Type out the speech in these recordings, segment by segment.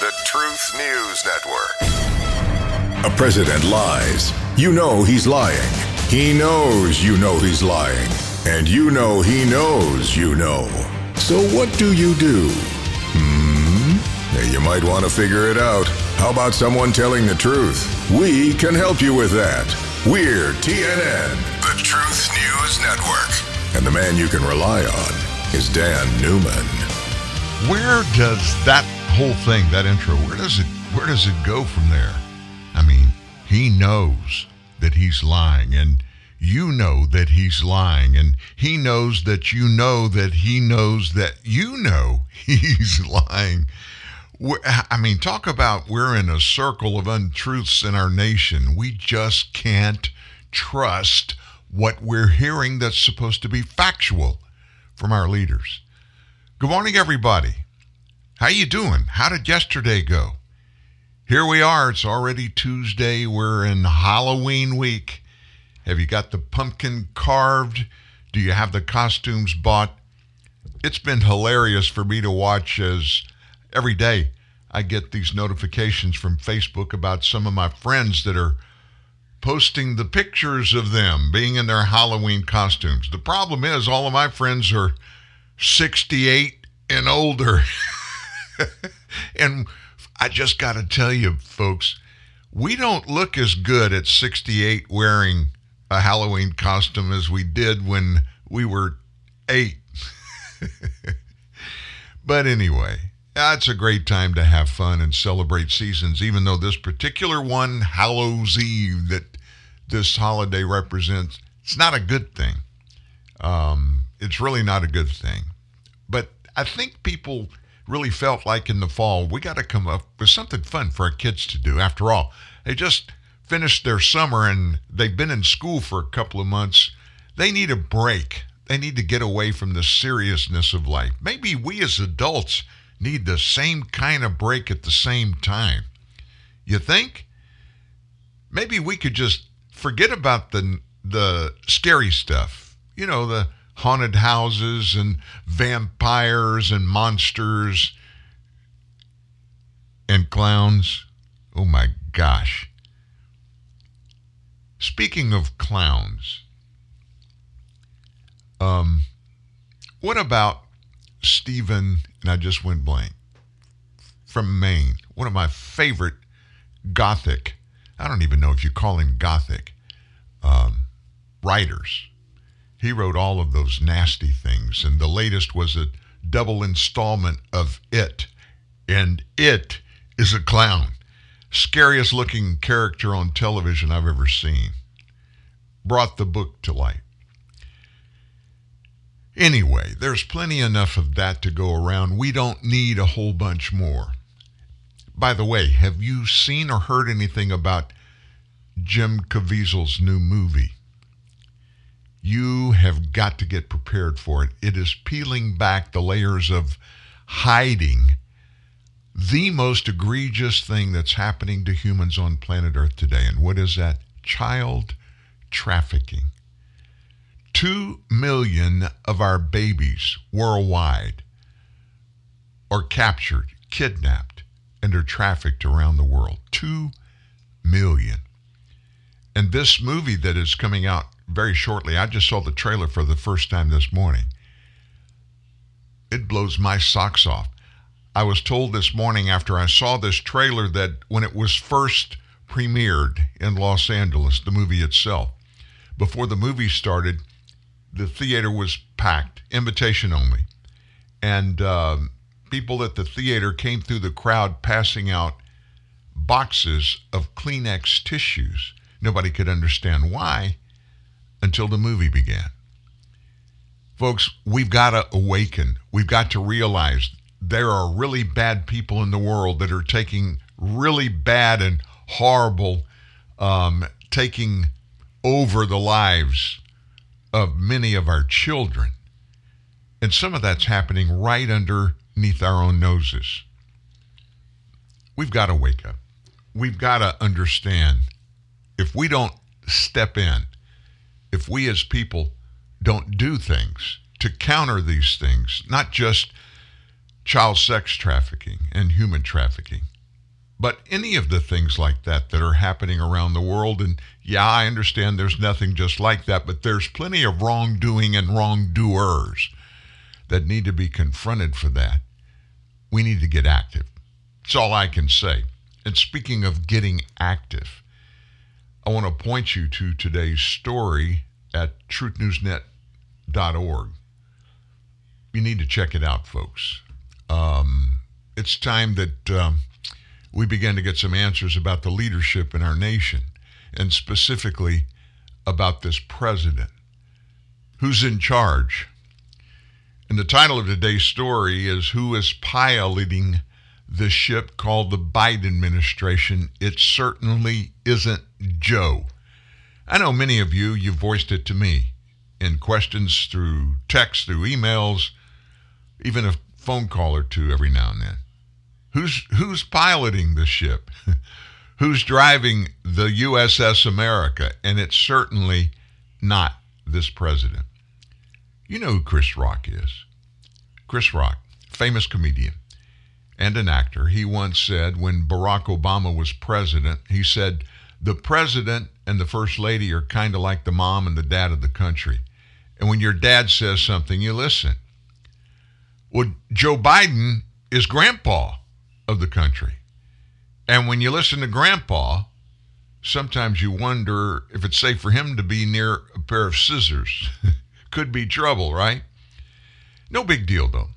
The Truth News Network. A president lies. You know he's lying. He knows you know he's lying. And you know he knows you know. So what do you do? You might want to figure it out. How about someone telling the truth? We can help you with that. We're TNN, the Truth News Network. And the man you can rely on is Dan Newman. Where does that whole thing, that intro, where does it go from there? I mean, he knows that he's lying, and you know that he's lying, and he knows that you know that he knows that you know he's lying. I mean, talk about we're in a circle of untruths in our nation. We just can't trust what we're hearing that's supposed to be factual from our leaders. Good morning, everybody. How you doing? How did yesterday go? Here we are. It's already Tuesday. We're in Halloween week. Have you got the pumpkin carved? Do you have the costumes bought? It's been hilarious for me to watch as every day I get these notifications from Facebook about some of my friends that are posting the pictures of them being in their Halloween costumes. The problem is all of my friends are 68 and older. And I just got to tell you, folks, we don't look as good at 68 wearing a Halloween costume as we did when we were 8. But anyway, it's a great time to have fun and celebrate seasons, even though this particular one, Hallows Eve, that this holiday represents, it's not a good thing. It's really not a good thing. But I think people really felt like in the fall, we got to come up with something fun for our kids to do. After all, they just finished their summer and they've been in school for a couple of months. They need a break. They need to get away from the seriousness of life. Maybe we as adults need the same kind of break at the same time. You think? Maybe we could just forget about the scary stuff. You know, the haunted houses and vampires and monsters and clowns. Oh my gosh. Speaking of clowns, what about Stephen, and I just went blank, from Maine, one of my favorite Gothic, I don't even know if you call him Gothic, writers. He wrote all of those nasty things, and the latest was a double installment of It, and It is a clown. Scariest looking character on television I've ever seen. Brought the book to life. Anyway, there's plenty enough of that to go around. We don't need a whole bunch more. By the way, have you seen or heard anything about Jim Caviezel's new movie? You have got to get prepared for it. It is peeling back the layers of hiding the most egregious thing that's happening to humans on planet Earth today. And what is that? Child trafficking. 2 million of our babies worldwide are captured, kidnapped, and are trafficked around the world. 2 million. And this movie that is coming out very shortly, I just saw the trailer for the first time this morning. It blows my socks off. I was told this morning after I saw this trailer that when it was first premiered in Los Angeles, the movie itself, before the movie started, the theater was packed, invitation only. And people at the theater came through the crowd passing out boxes of Kleenex tissues. Nobody could understand why until the movie began. Folks, we've got to awaken. We've got to realize there are really bad people in the world that are taking really bad and horrible, taking over the lives of many of our children. And some of that's happening right underneath our own noses. We've got to wake up. We've got to understand if we don't step in, if we as people don't do things to counter these things, not just child sex trafficking and human trafficking. But any of the things like that that are happening around the world, and yeah, I understand there's nothing just like that, but there's plenty of wrongdoing and wrongdoers that need to be confronted for that. We need to get active. That's all I can say. And speaking of getting active, I want to point you to today's story at truthnewsnet.org. You need to check it out, folks. It's time that we began to get some answers about the leadership in our nation, and specifically about this president. Who's in charge? And the title of today's story is, Who is Piloting the Ship Called the Biden Administration? It certainly isn't Joe. I know many of you, you've voiced it to me in questions through text, through emails, even a phone call or two every now and then. Who's piloting the ship? Who's driving the USS America? And it's certainly not this president. You know who Chris Rock is. Chris Rock, famous comedian and an actor. He once said when Barack Obama was president, he said, the president and the first lady are kind of like the mom and the dad of the country. And when your dad says something, you listen. Well, Joe Biden is grandpa of the country. And when you listen to grandpa, sometimes you wonder if it's safe for him to be near a pair of scissors. Could be trouble, right? No big deal, though.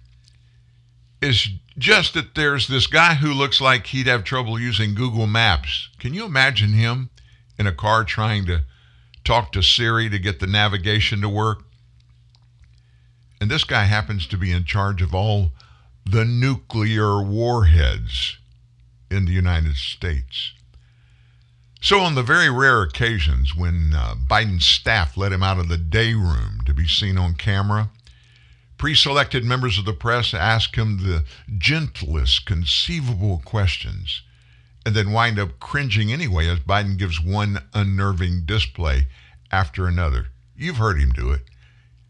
It's just that there's this guy who looks like he'd have trouble using Google Maps. Can you imagine him in a car trying to talk to Siri to get the navigation to work? And this guy happens to be in charge of all the nuclear warheads in the United States. So on the very rare occasions when Biden's staff let him out of the day room to be seen on camera, pre-selected members of the press ask him the gentlest conceivable questions and then wind up cringing anyway as Biden gives one unnerving display after another. You've heard him do it.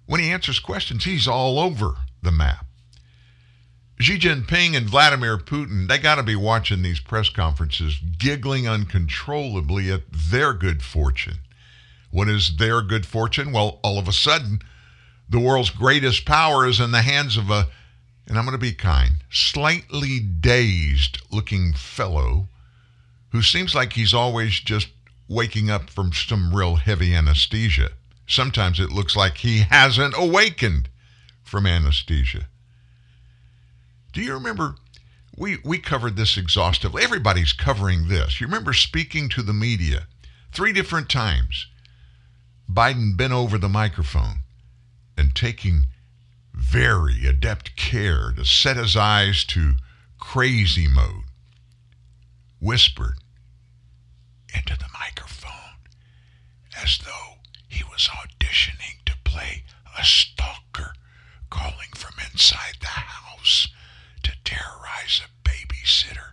When he answers questions, he's all over the map. Xi Jinping and Vladimir Putin, they got to be watching these press conferences, giggling uncontrollably at their good fortune. What is their good fortune? Well, all of a sudden, the world's greatest power is in the hands of a, and I'm going to be kind, slightly dazed-looking fellow who seems like he's always just waking up from some real heavy anesthesia. Sometimes it looks like he hasn't awakened from anesthesia. Do you remember, we covered this exhaustively. Everybody's covering this. You remember speaking to the media 3 different times. Biden bent over the microphone and taking very adept care to set his eyes to crazy mode, whispered into the microphone as though he was auditioning to play a stalker calling from inside the house to terrorize a babysitter.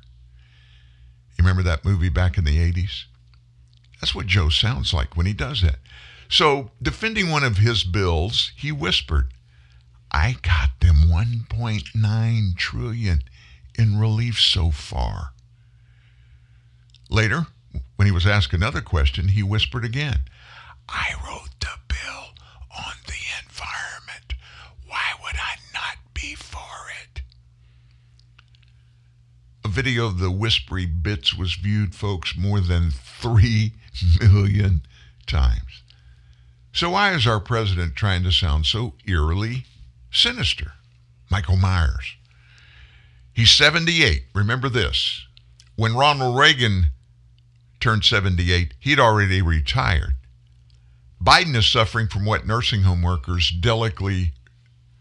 You remember that movie back in the 80s? That's what Joe sounds like when he does that. So, defending one of his bills, he whispered, I got them $1.9 trillion in relief so far. Later, when he was asked another question, he whispered again, I wrote the bill on the environment. Why would I not be for it? A video of the whispery bits was viewed, folks, more than 3 million times. So why is our president trying to sound so eerily sinister? Michael Myers. He's 78. Remember this. When Ronald Reagan turned 78, he'd already retired. Biden is suffering from what nursing home workers delicately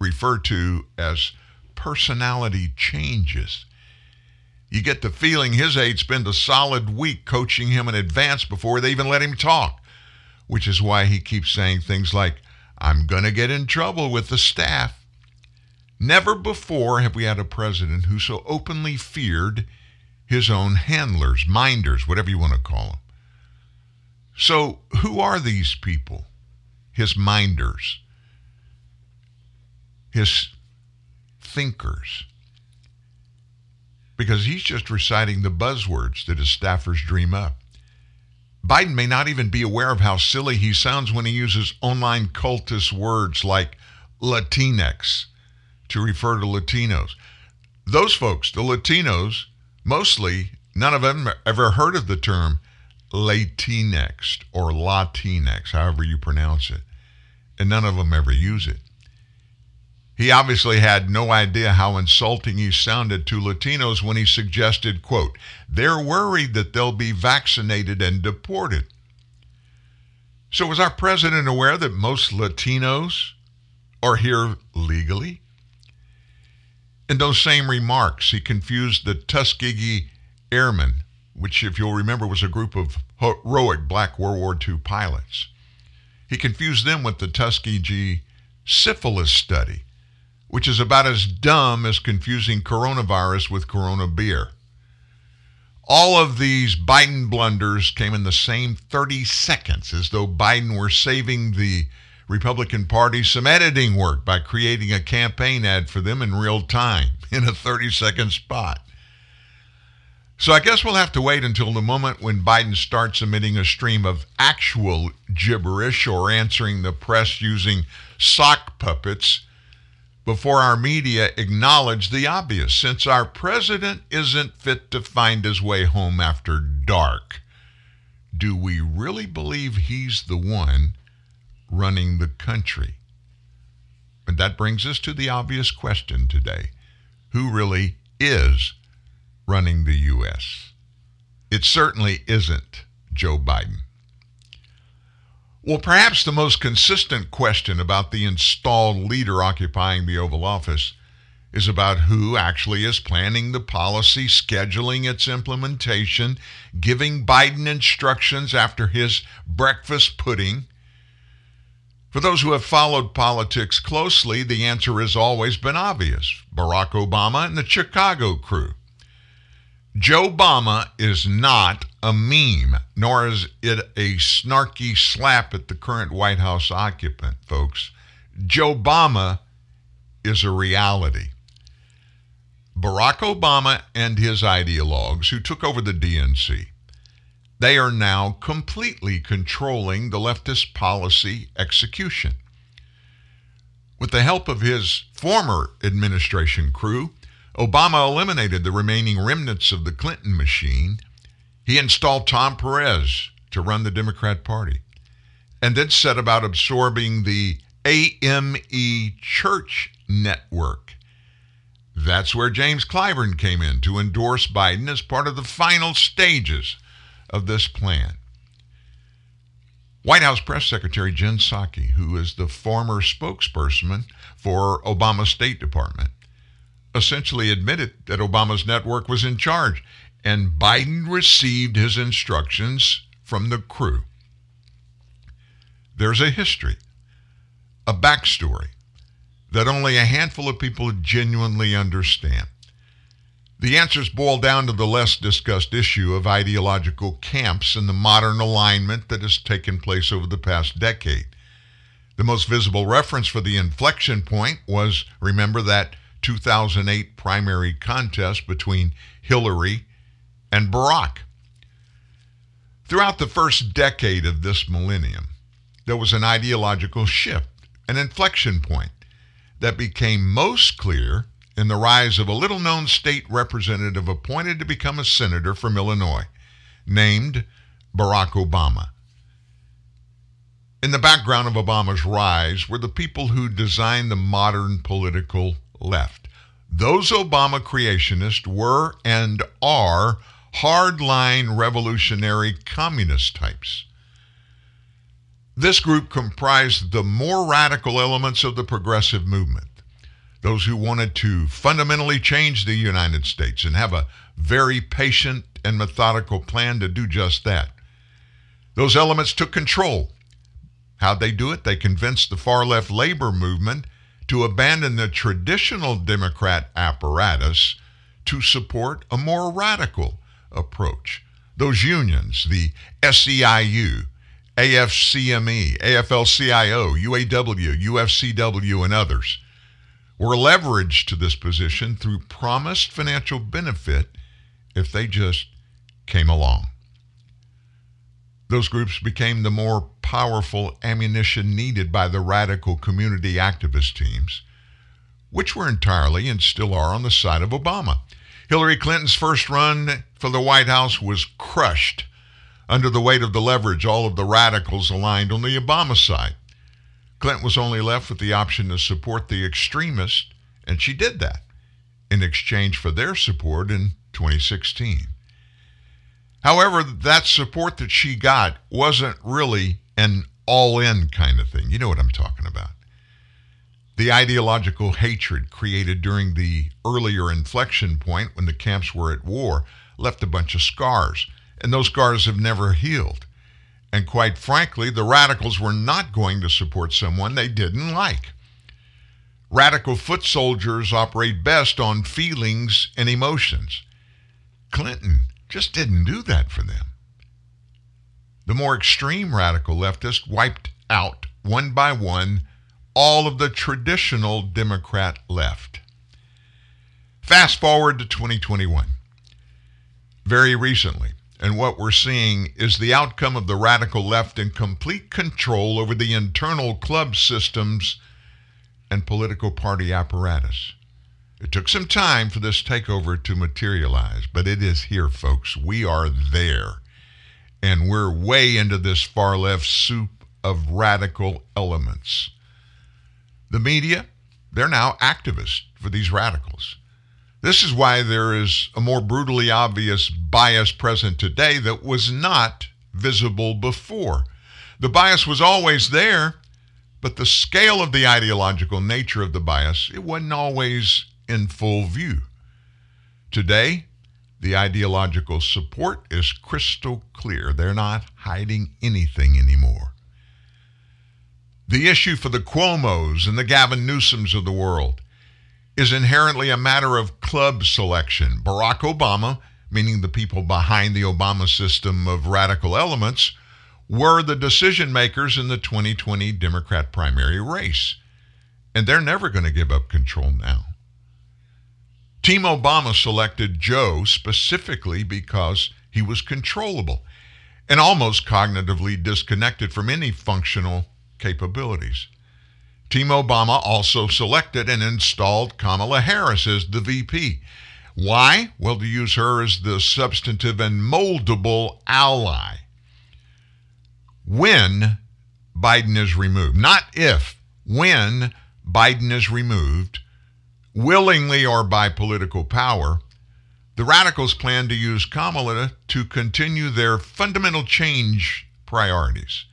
refer to as personality changes. You get the feeling his aides spend a solid week coaching him in advance before they even let him talk, which is why he keeps saying things like, I'm going to get in trouble with the staff. Never before have we had a president who so openly feared his own handlers, minders, whatever you want to call them. So who are these people? His minders, his thinkers. because he's just reciting the buzzwords that his staffers dream up. Biden may not even be aware of how silly he sounds when he uses online cultist words like Latinx to refer to Latinos. Those folks, the Latinos, mostly, none of them ever heard of the term Latinx or Latinx, however you pronounce it, and none of them ever use it. He obviously had no idea how insulting he sounded to Latinos when he suggested, quote, they're worried that they'll be vaccinated and deported. So was our president aware that most Latinos are here legally? In those same remarks, he confused the Tuskegee Airmen, which, if you'll remember, was a group of heroic black World War II pilots. He confused them with the Tuskegee Syphilis Study, which is about as dumb as confusing coronavirus with Corona beer. All of these Biden blunders came in the same 30 seconds, as though Biden were saving the Republican Party some editing work by creating a campaign ad for them in real time in a 30-second spot. So I guess we'll have to wait until the moment when Biden starts emitting a stream of actual gibberish or answering the press using sock puppets before our media acknowledge the obvious, since our president isn't fit to find his way home after dark. Do we really believe he's the one running the country? And that brings us to the obvious question today. Who really is running the U.S.? It certainly isn't Joe Biden. Well, perhaps the most consistent question about the installed leader occupying the Oval Office is about who actually is planning the policy, scheduling its implementation, giving Biden instructions after his breakfast pudding. For those who have followed politics closely, the answer has always been obvious: Barack Obama and the Chicago crew. Joe Obama is not a meme, nor is it a snarky slap at the current White House occupant, folks. Joe Obama is a reality. Barack Obama and his ideologues who took over the DNC, they are now completely controlling the leftist policy execution. With the help of his former administration crew, Obama eliminated the remaining remnants of the Clinton machine. He installed Tom Perez to run the Democrat Party and then set about absorbing the AME Church Network. That's where James Clyburn came in to endorse Biden as part of the final stages of this plan. White House Press Secretary Jen Psaki, who is the former spokesperson for Obama's State Department, essentially admitted that Obama's network was in charge, and Biden received his instructions from the crew. There's a history, a backstory, that only a handful of people genuinely understand. The answers boil down to the less discussed issue of ideological camps and the modern alignment that has taken place over the past decade. The most visible reference for the inflection point was, remember, that 2008 primary contest between Hillary and Barack. Throughout the first decade of this millennium, there was an ideological shift, an inflection point that became most clear in the rise of a little-known state representative appointed to become a senator from Illinois, named Barack Obama. In the background of Obama's rise were the people who designed the modern political left. Those Obama creationists were and are hardline revolutionary communist types. This group comprised the more radical elements of the progressive movement, those who wanted to fundamentally change the United States and have a very patient and methodical plan to do just that. Those elements took control. How'd they do it? They convinced the far-left labor movement to abandon the traditional Democrat apparatus to support a more radical approach. Those unions, the SEIU, AFCME, AFL-CIO, UAW, UFCW, and others, were leveraged to this position through promised financial benefit if they just came along. Those groups became the more powerful ammunition needed by the radical community activist teams, which were entirely and still are on the side of Obama. Hillary Clinton's first run for the White House was crushed under the weight of the leverage all of the radicals aligned on the Obama side. Clinton was only left with the option to support the extremists, and she did that in exchange for their support in 2016. However, that support that she got wasn't really an all-in kind of thing. You know what I'm talking about. The ideological hatred created during the earlier inflection point when the camps were at war left a bunch of scars, and those scars have never healed. And quite frankly, the radicals were not going to support someone they didn't like. Radical foot soldiers operate best on feelings and emotions. Clinton just didn't do that for them. The more extreme radical leftists wiped out, one by one, all of the traditional Democrat left. Fast forward to 2021. Very recently, and what we're seeing is the outcome of the radical left in complete control over the internal club systems and political party apparatus. It took some time for this takeover to materialize, but it is here, folks. We are there, and we're way into this far-left soup of radical elements. The media, they're now activists for these radicals. This is why there is a more brutally obvious bias present today that was not visible before. The bias was always there, but the scale of the ideological nature of the bias, it wasn't always in full view. Today, the ideological support is crystal clear. They're not hiding anything anymore. The issue for the Cuomos and the Gavin Newsoms of the world is inherently a matter of club selection. Barack Obama, meaning the people behind the Obama system of radical elements, were the decision makers in the 2020 Democrat primary race. And they're never going to give up control now. Team Obama selected Joe specifically because he was controllable and almost cognitively disconnected from any functional capabilities. Team Obama also selected and installed Kamala Harris as the VP. Why? Well, to use her as the substantive and moldable ally when Biden is removed. Not if, when Biden is removed, willingly or by political power, the radicals plan to use Kamala to continue their fundamental change priorities.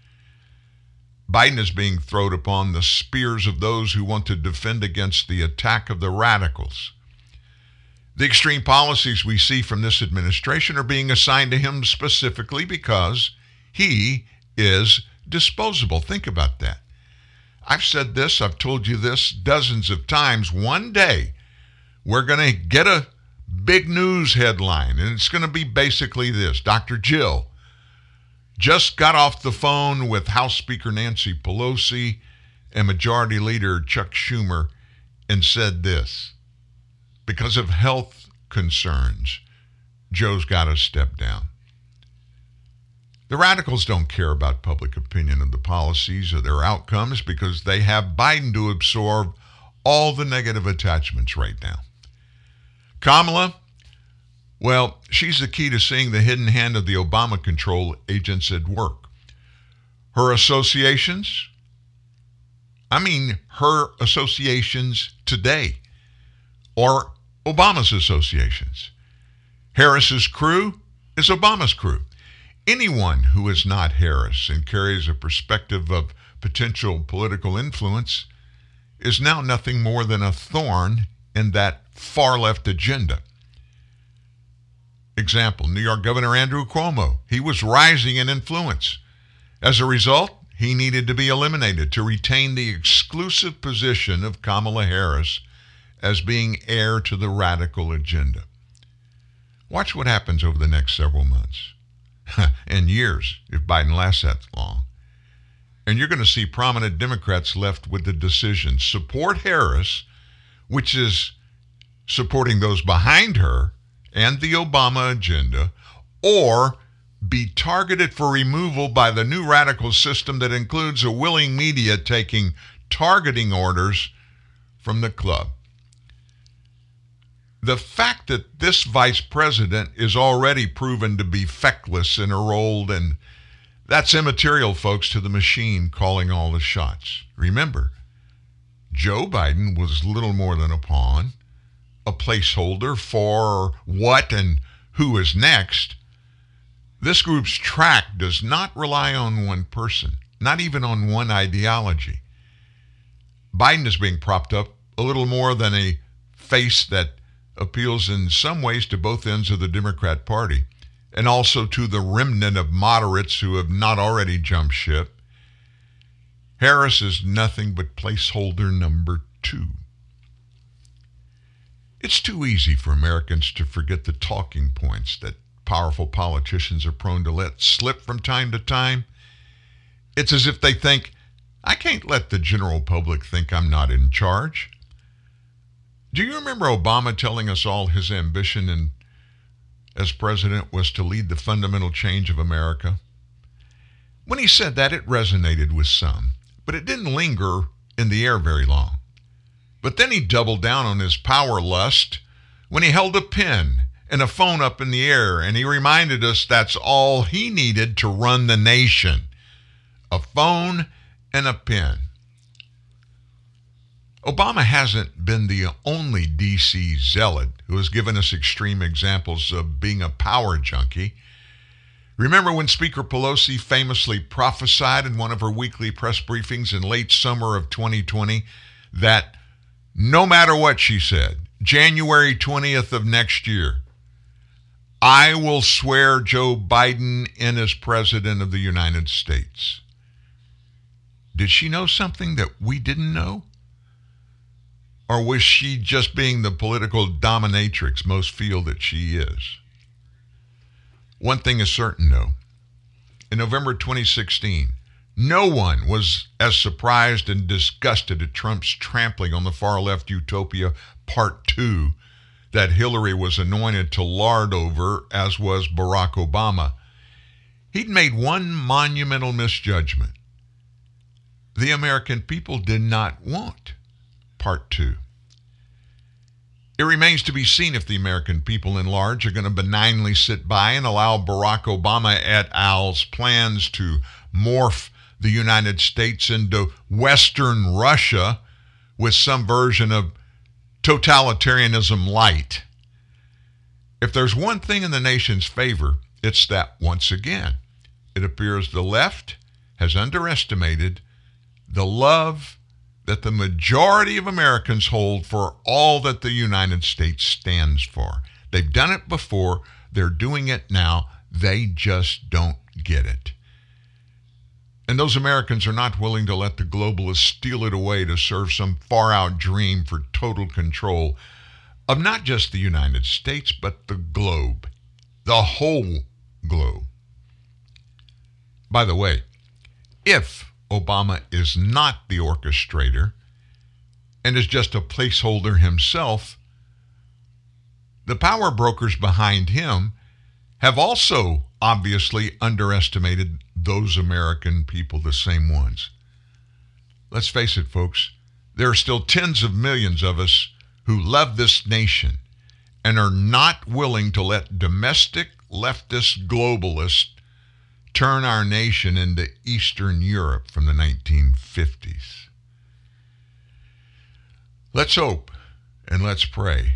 Biden is being thrown upon the spears of those who want to defend against the attack of the radicals. The extreme policies we see from this administration are being assigned to him specifically because he is disposable. Think about that. I've said this, I've told you this dozens of times. One day, we're going to get a big news headline, and it's going to be basically this. Dr. Jill just got off the phone with House Speaker Nancy Pelosi and Majority Leader Chuck Schumer and said this: because of health concerns, Joe's got to step down. The radicals don't care about public opinion of the policies or their outcomes because they have Biden to absorb all the negative attachments right now. Kamala, well, she's the key to seeing the hidden hand of the Obama control agents at work. Her associations, her associations today, or Obama's associations. Harris's crew is Obama's crew. Anyone who is not Harris and carries a perspective of potential political influence is now nothing more than a thorn in that far-left agenda. Example, New York Governor Andrew Cuomo. He was rising in influence. As a result, he needed to be eliminated to retain the exclusive position of Kamala Harris as being heir to the radical agenda. Watch what happens over the next several months and years if Biden lasts that long. And you're going to see prominent Democrats left with the decision: support Harris which is supporting those behind her and the Obama agenda, or be targeted for removal by the new radical system that includes a willing media taking targeting orders from the club. The fact that this vice president is already proven to be feckless and enrolled, and that's immaterial, folks, to the machine calling all the shots. Remember, Joe Biden was little more than a pawn, a placeholder for what and who is next. This group's track does not rely on one person, not even on one ideology. Biden is being propped up a little more than a face that appeals in some ways to both ends of the Democrat Party and also to the remnant of moderates who have not already jumped ship. Harris is nothing but placeholder number two. It's too easy for Americans to forget the talking points that powerful politicians are prone to let slip from time to time. It's as if they think, I can't let the general public think I'm not in charge. Do you remember Obama telling us all his ambition as president was to lead the fundamental change of America? When he said that, it resonated with some, but it didn't linger in the air very long. But then he doubled down on his power lust when he held a pen and a phone up in the air, and he reminded us that's all he needed to run the nation, a phone and a pen. Obama hasn't been the only D.C. zealot who has given us extreme examples of being a power junkie. Remember when Speaker Pelosi famously prophesied in one of her weekly press briefings in late summer of 2020 that no matter what she said, January 20th of next year, I will swear Joe Biden in as President of the United States. Did she know something that we didn't know? Or was she just being the political dominatrix most feel that she is? One thing is certain, though. In November 2016, no one was as surprised and disgusted at Trump's trampling on the far-left utopia part two that Hillary was anointed to lord over, as was Barack Obama. He'd made one monumental misjudgment. The American people did not want Part 2. It remains to be seen if the American people in large are going to benignly sit by and allow Barack Obama et al.'s plans to morph the United States into Western Russia with some version of totalitarianism light. If there's one thing in the nation's favor, it's that, once again, it appears the left has underestimated the love that the majority of Americans hold for all that the United States stands for. They've done it before. They're doing it now. They just don't get it. And those Americans are not willing to let the globalists steal it away to serve some far-out dream for total control of not just the United States, but the globe, the whole globe. By the way, if Obama is not the orchestrator and is just a placeholder himself, the power brokers behind him have also obviously underestimated those American people, the same ones. Let's face it, folks, there are still tens of millions of us who love this nation and are not willing to let domestic leftist globalists turn our nation into Eastern Europe from the 1950s. Let's hope and let's pray.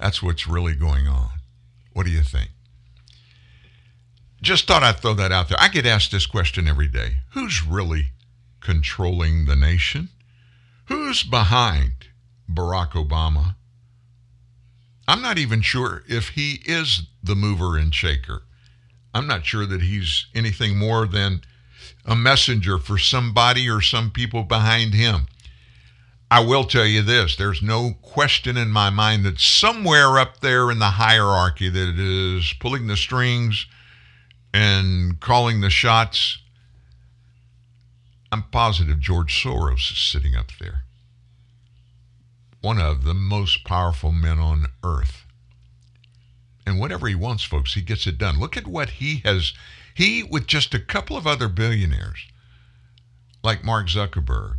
That's what's really going on. What do you think? Just thought I'd throw that out there. I get asked this question every day. Who's really controlling the nation? Who's behind Barack Obama? I'm not even sure if he is the mover and shaker. I'm not sure that he's anything more than a messenger for somebody or some people behind him. I will tell you this, there's no question in my mind that somewhere up there in the hierarchy that is pulling the strings and calling the shots, I'm positive George Soros is sitting up there. one of the most powerful men on earth. And whatever he wants, folks, he gets it done. Look at what he has. He, with just a couple of other billionaires, like Mark Zuckerberg,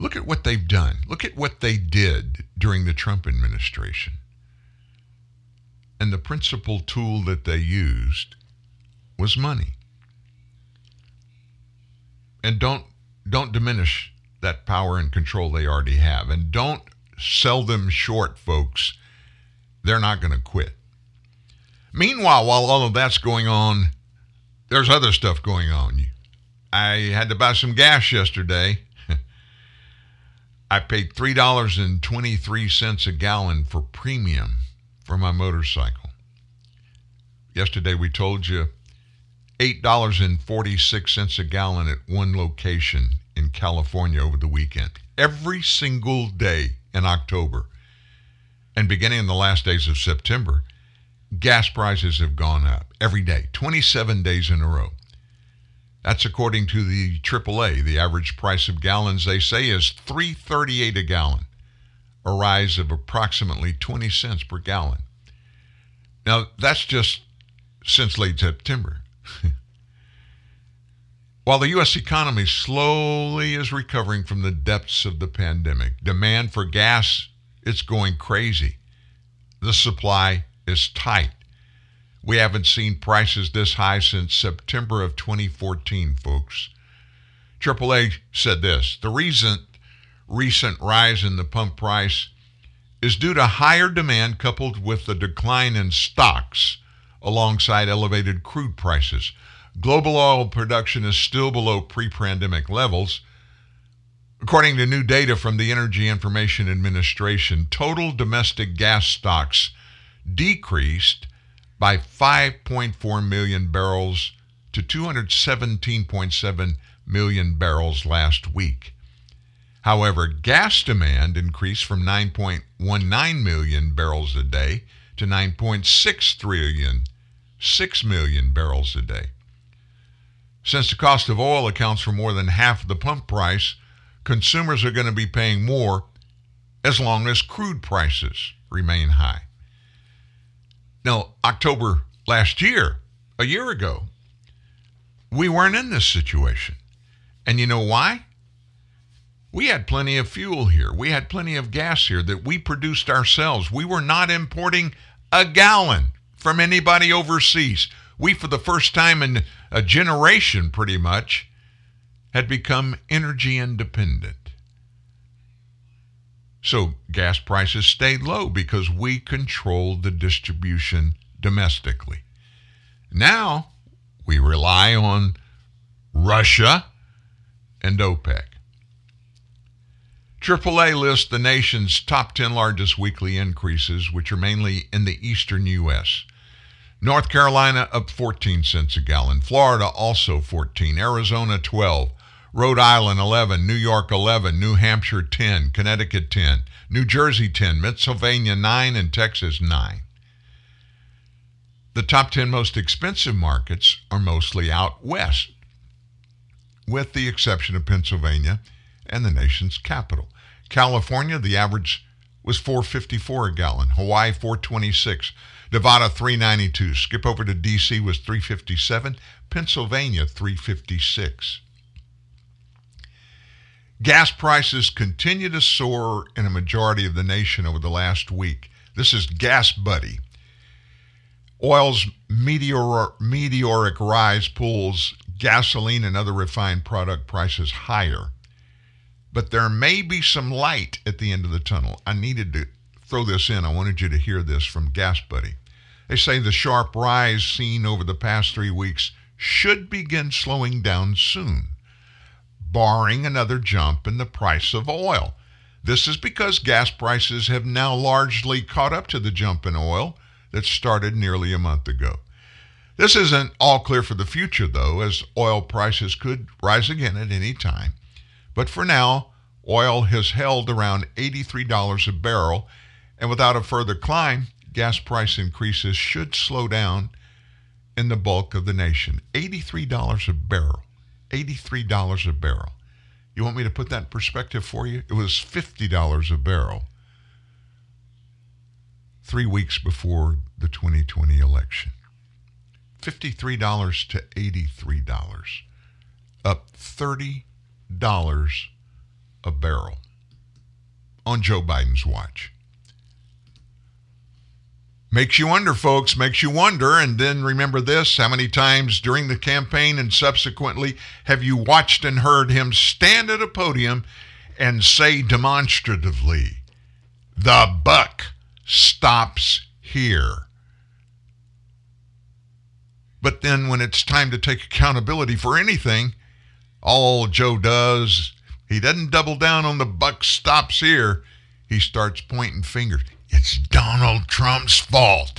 look at what they've done. Look at what they did during the Trump administration. And the principal tool that they used was money. And don't diminish that power and control they already have. And don't sell them short, folks. They're not going to quit. Meanwhile, while all of that's going on, there's other stuff going on. I had to buy some gas yesterday. I paid $3.23 a gallon for premium for my motorcycle. Yesterday we told you $8.46 a gallon at one location in California over the weekend. Every single day in October and beginning in the last days of September, gas prices have gone up every day, 27 days in a row. That's according to the AAA. The average price of gallons, they say, is $3.38 a gallon, a rise of approximately 20 cents per gallon. Now, that's just since late September. While the U.S. economy slowly is recovering from the depths of the pandemic, demand for gas, it's going crazy. The supply is tight. We haven't seen prices this high since September of 2014, folks. AAA said this: the recent rise in the pump price is due to higher demand coupled with the decline in stocks alongside elevated crude prices. Global oil production is still below pre-pandemic levels. According to new data from the Energy Information Administration, total domestic gas stocks decreased by 5.4 million barrels to 217.7 million barrels last week. However, gas demand increased from 9.19 million barrels a day to 9.6 million barrels a day. Since the cost of oil accounts for more than half the pump price, consumers are going to be paying more as long as crude prices remain high. Now, October last year, a year ago, we weren't in this situation. And you know why? We had plenty of fuel here. We had plenty of gas here that we produced ourselves. We were not importing a gallon from anybody overseas. We, for the first time in a generation, pretty much, had become energy independent. So gas prices stayed low because we controlled the distribution domestically. Now we rely on Russia and OPEC. AAA lists the nation's top 10 largest weekly increases, which are mainly in the eastern U.S. North Carolina up 14 cents a gallon. Florida also 14. Arizona 12. Rhode Island 11, New York 11, New Hampshire 10, Connecticut 10, New Jersey 10, Pennsylvania 9, and Texas 9. The top 10 most expensive markets are mostly out west, with the exception of Pennsylvania and the nation's capital. California, the average was $4.54 a gallon, Hawaii $4.26, Nevada $3.92. Skip over to D.C. was $3.57, Pennsylvania $3.56. Gas prices continue to soar in a majority of the nation over the last week. This is Gas Buddy. Oil's meteoric rise pulls gasoline and other refined product prices higher. But there may be some light at the end of the tunnel. I needed to throw this in. I wanted you to hear this from Gas Buddy. They say the sharp rise seen over the past 3 weeks should begin slowing down soon, barring another jump in the price of oil. This is because gas prices have now largely caught up to the jump in oil that started nearly a month ago. This isn't all clear for the future, though, as oil prices could rise again at any time. But for now, oil has held around $83 a barrel, and without a further climb, gas price increases should slow down in the bulk of the nation. $83 a barrel. You want me to put that in perspective for you? It was $50 a barrel 3 weeks before the 2020 election. $53 to $83, up $30 a barrel on Joe Biden's watch. Makes you wonder, folks, makes you wonder. And then remember this, how many times during the campaign and subsequently have you watched and heard him stand at a podium and say demonstratively, the buck stops here. But then when it's time to take accountability for anything, all Joe does, he doesn't double down on the buck stops here. He starts pointing fingers. It's Donald Trump's fault.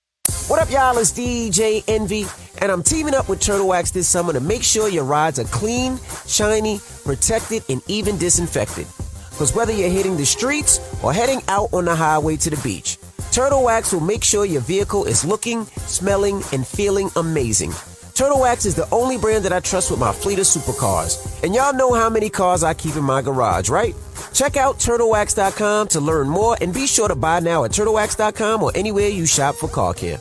What up, y'all? It's DJ Envy, and I'm teaming up with Turtle Wax this summer to make sure your rides are clean, shiny, protected, and even disinfected. Because whether you're hitting the streets or heading out on the highway to the beach, Turtle Wax will make sure your vehicle is looking, smelling, and feeling amazing. Turtle Wax is the only brand that I trust with my fleet of supercars. And y'all know how many cars I keep in my garage, right? Check out TurtleWax.com to learn more and be sure to buy now at TurtleWax.com or anywhere you shop for car care.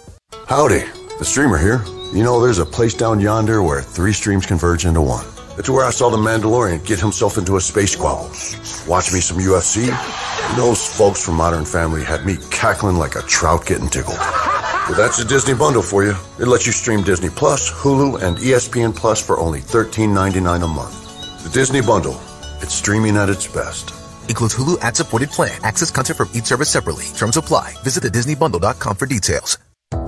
Howdy, the streamer here. You know, there's a place down yonder where three streams converge into one. It's where I saw the Mandalorian get himself into a space squabble. Watch me some UFC. And those folks from Modern Family had me cackling like a trout getting tickled. Well, that's a Disney bundle for you. It lets you stream Disney Plus, Hulu, and ESPN Plus for only $13.99 a month. The Disney bundle. It's streaming at its best. Includes Hulu ad-supported plan. Access content from each service separately. Terms apply. Visit thedisneybundle.com for details.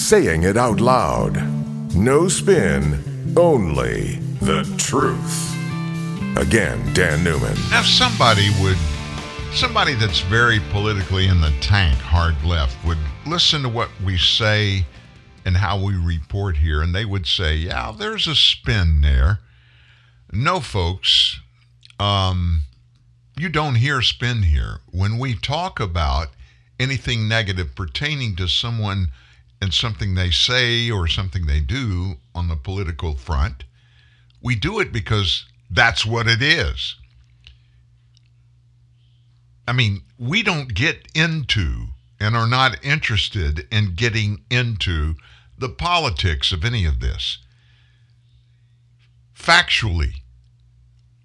Saying it out loud. No spin, only the truth. Again, Dan Newman. Now, somebody that's very politically in the tank, hard left, would listen to what we say and how we report here, and they would say, yeah, there's a spin there. No, folks, you don't hear spin here. When we talk about anything negative pertaining to someone and something they say or something they do on the political front, we do it because that's what it is. I mean, we don't get into and are not interested in getting into the politics of any of this. Factually,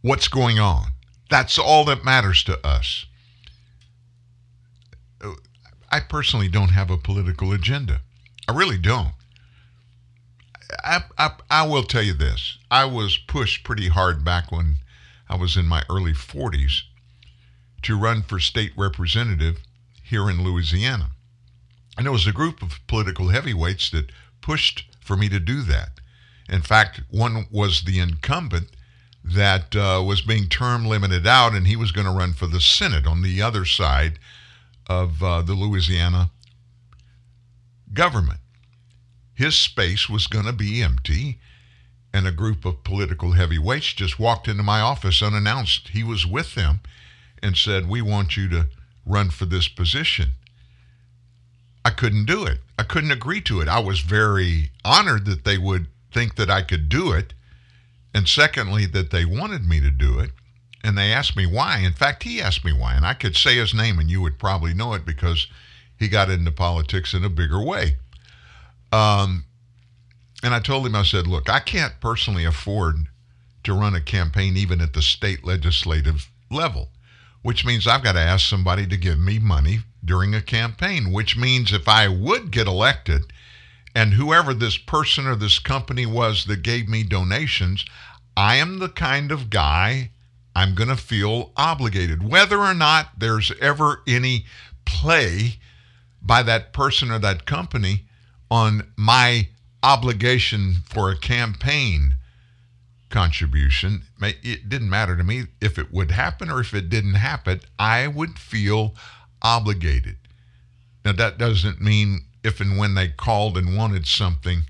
what's going on? That's all that matters to us. I personally don't have a political agenda. I really don't. I will tell you this. I was pushed pretty hard back when I was in my early 40s to run for state representative here in Louisiana. And there was a group of political heavyweights that pushed for me to do that. In fact, one was the incumbent that was being term limited out, and he was going to run for the Senate on the other side of the Louisiana government. His space was going to be empty, and a group of political heavyweights just walked into my office unannounced. He was with them and said, we want you to run for this position. I couldn't do it. I couldn't agree to it. I was very honored that they would think that I could do it, and secondly, that they wanted me to do it, and they asked me why. In fact, he asked me why, and I could say his name, and you would probably know it because he got into politics in a bigger way. And I told him, I said, look, I can't personally afford to run a campaign even at the state legislative level, which means I've got to ask somebody to give me money during a campaign, which means if I would get elected and whoever this person or this company was that gave me donations, I am the kind of guy I'm going to feel obligated, whether or not there's ever any play by that person or that company on my obligation for a campaign contribution. It didn't matter to me if it would happen or if it didn't happen. I would feel obligated. Now, that doesn't mean if and when they called and wanted something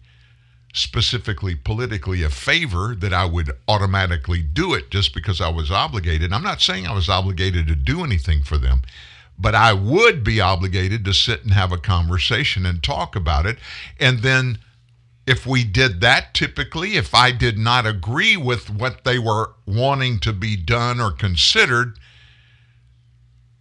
specifically politically a favor that I would automatically do it just because I was obligated. I'm not saying I was obligated to do anything for them, but I would be obligated to sit and have a conversation and talk about it. And then if we did that, typically, if I did not agree with what they were wanting to be done or considered,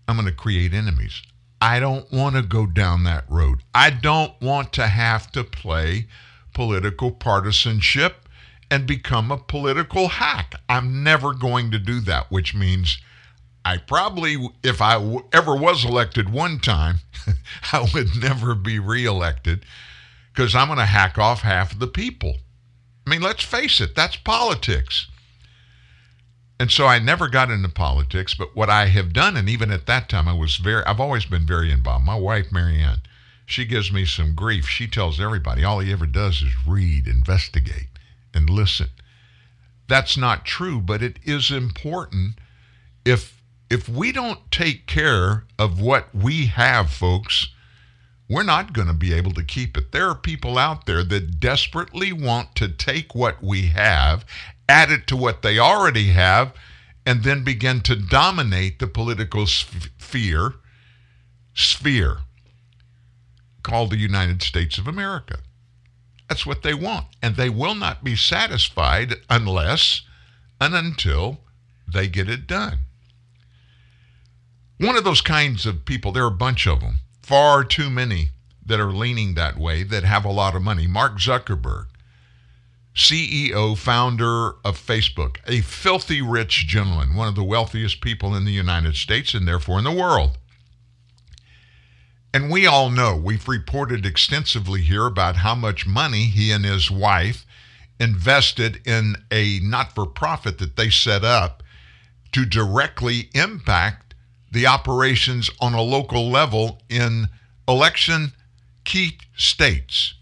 I'm going to create enemies. I don't want to go down that road. I don't want to have to play political partisanship and become a political hack. I'm never going to do that, which means I probably, if I ever was elected one time, I would never be reelected because I'm going to hack off half of the people. I mean, let's face it, that's politics. And so I never got into politics, but what I have done, and even at that time, I've always been very involved. My wife, Marianne, she gives me some grief. She tells everybody all he ever does is read, investigate, and listen. That's not true, but it is important if we don't take care of what we have, folks, we're not going to be able to keep it. There are people out there that desperately want to take what we have, add it to what they already have, and then begin to dominate the political sphere called the United States of America. That's what they want, and they will not be satisfied unless and until they get it done. One of those kinds of people, there are a bunch of them, far too many that are leaning that way, that have a lot of money. Mark Zuckerberg, CEO, founder of Facebook, a filthy rich gentleman, one of the wealthiest people in the United States and therefore in the world. And we all know, we've reported extensively here about how much money he and his wife invested in a not-for-profit that they set up to directly impact the operations on a local level in election key states.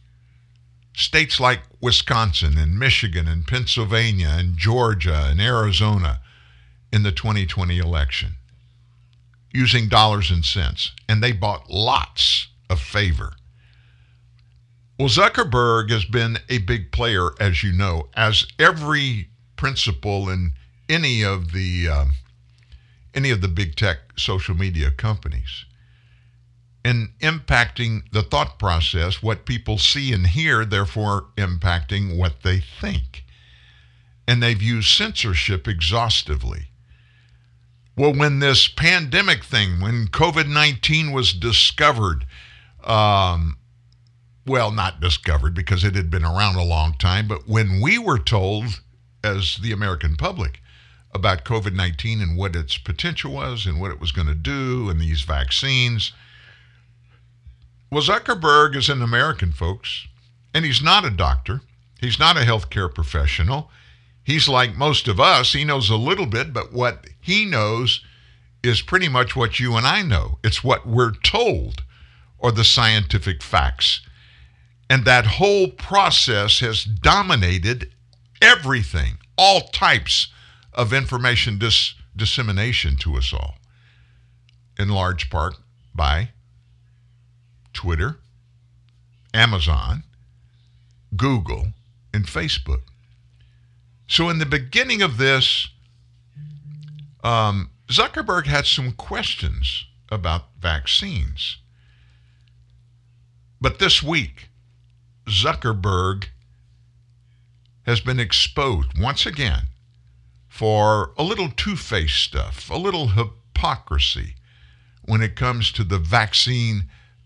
States like Wisconsin and Michigan and Pennsylvania and Georgia and Arizona in the 2020 election using dollars and cents. And they bought lots of favor. Well, Zuckerberg has been a big player, as you know, as every principal in any of the big tech social media companies, in impacting the thought process, what people see and hear, therefore impacting what they think. And they've used censorship exhaustively. Well, when this pandemic thing, when COVID-19 was discovered, well, not discovered because it had been around a long time, but when we were told as the American public about COVID-19 and what its potential was and what it was going to do and these vaccines. Well, Zuckerberg is an American, folks, and he's not a doctor. He's not a healthcare professional. He's like most of us. He knows a little bit, but what he knows is pretty much what you and I know. It's what we're told or the scientific facts. And that whole process has dominated everything, all types of information dissemination to us all, in large part by Twitter, Amazon, Google, and Facebook. So in the beginning of this, Zuckerberg had some questions about vaccines. But this week, Zuckerberg has been exposed once again for a little two-faced stuff, a little hypocrisy when it comes to the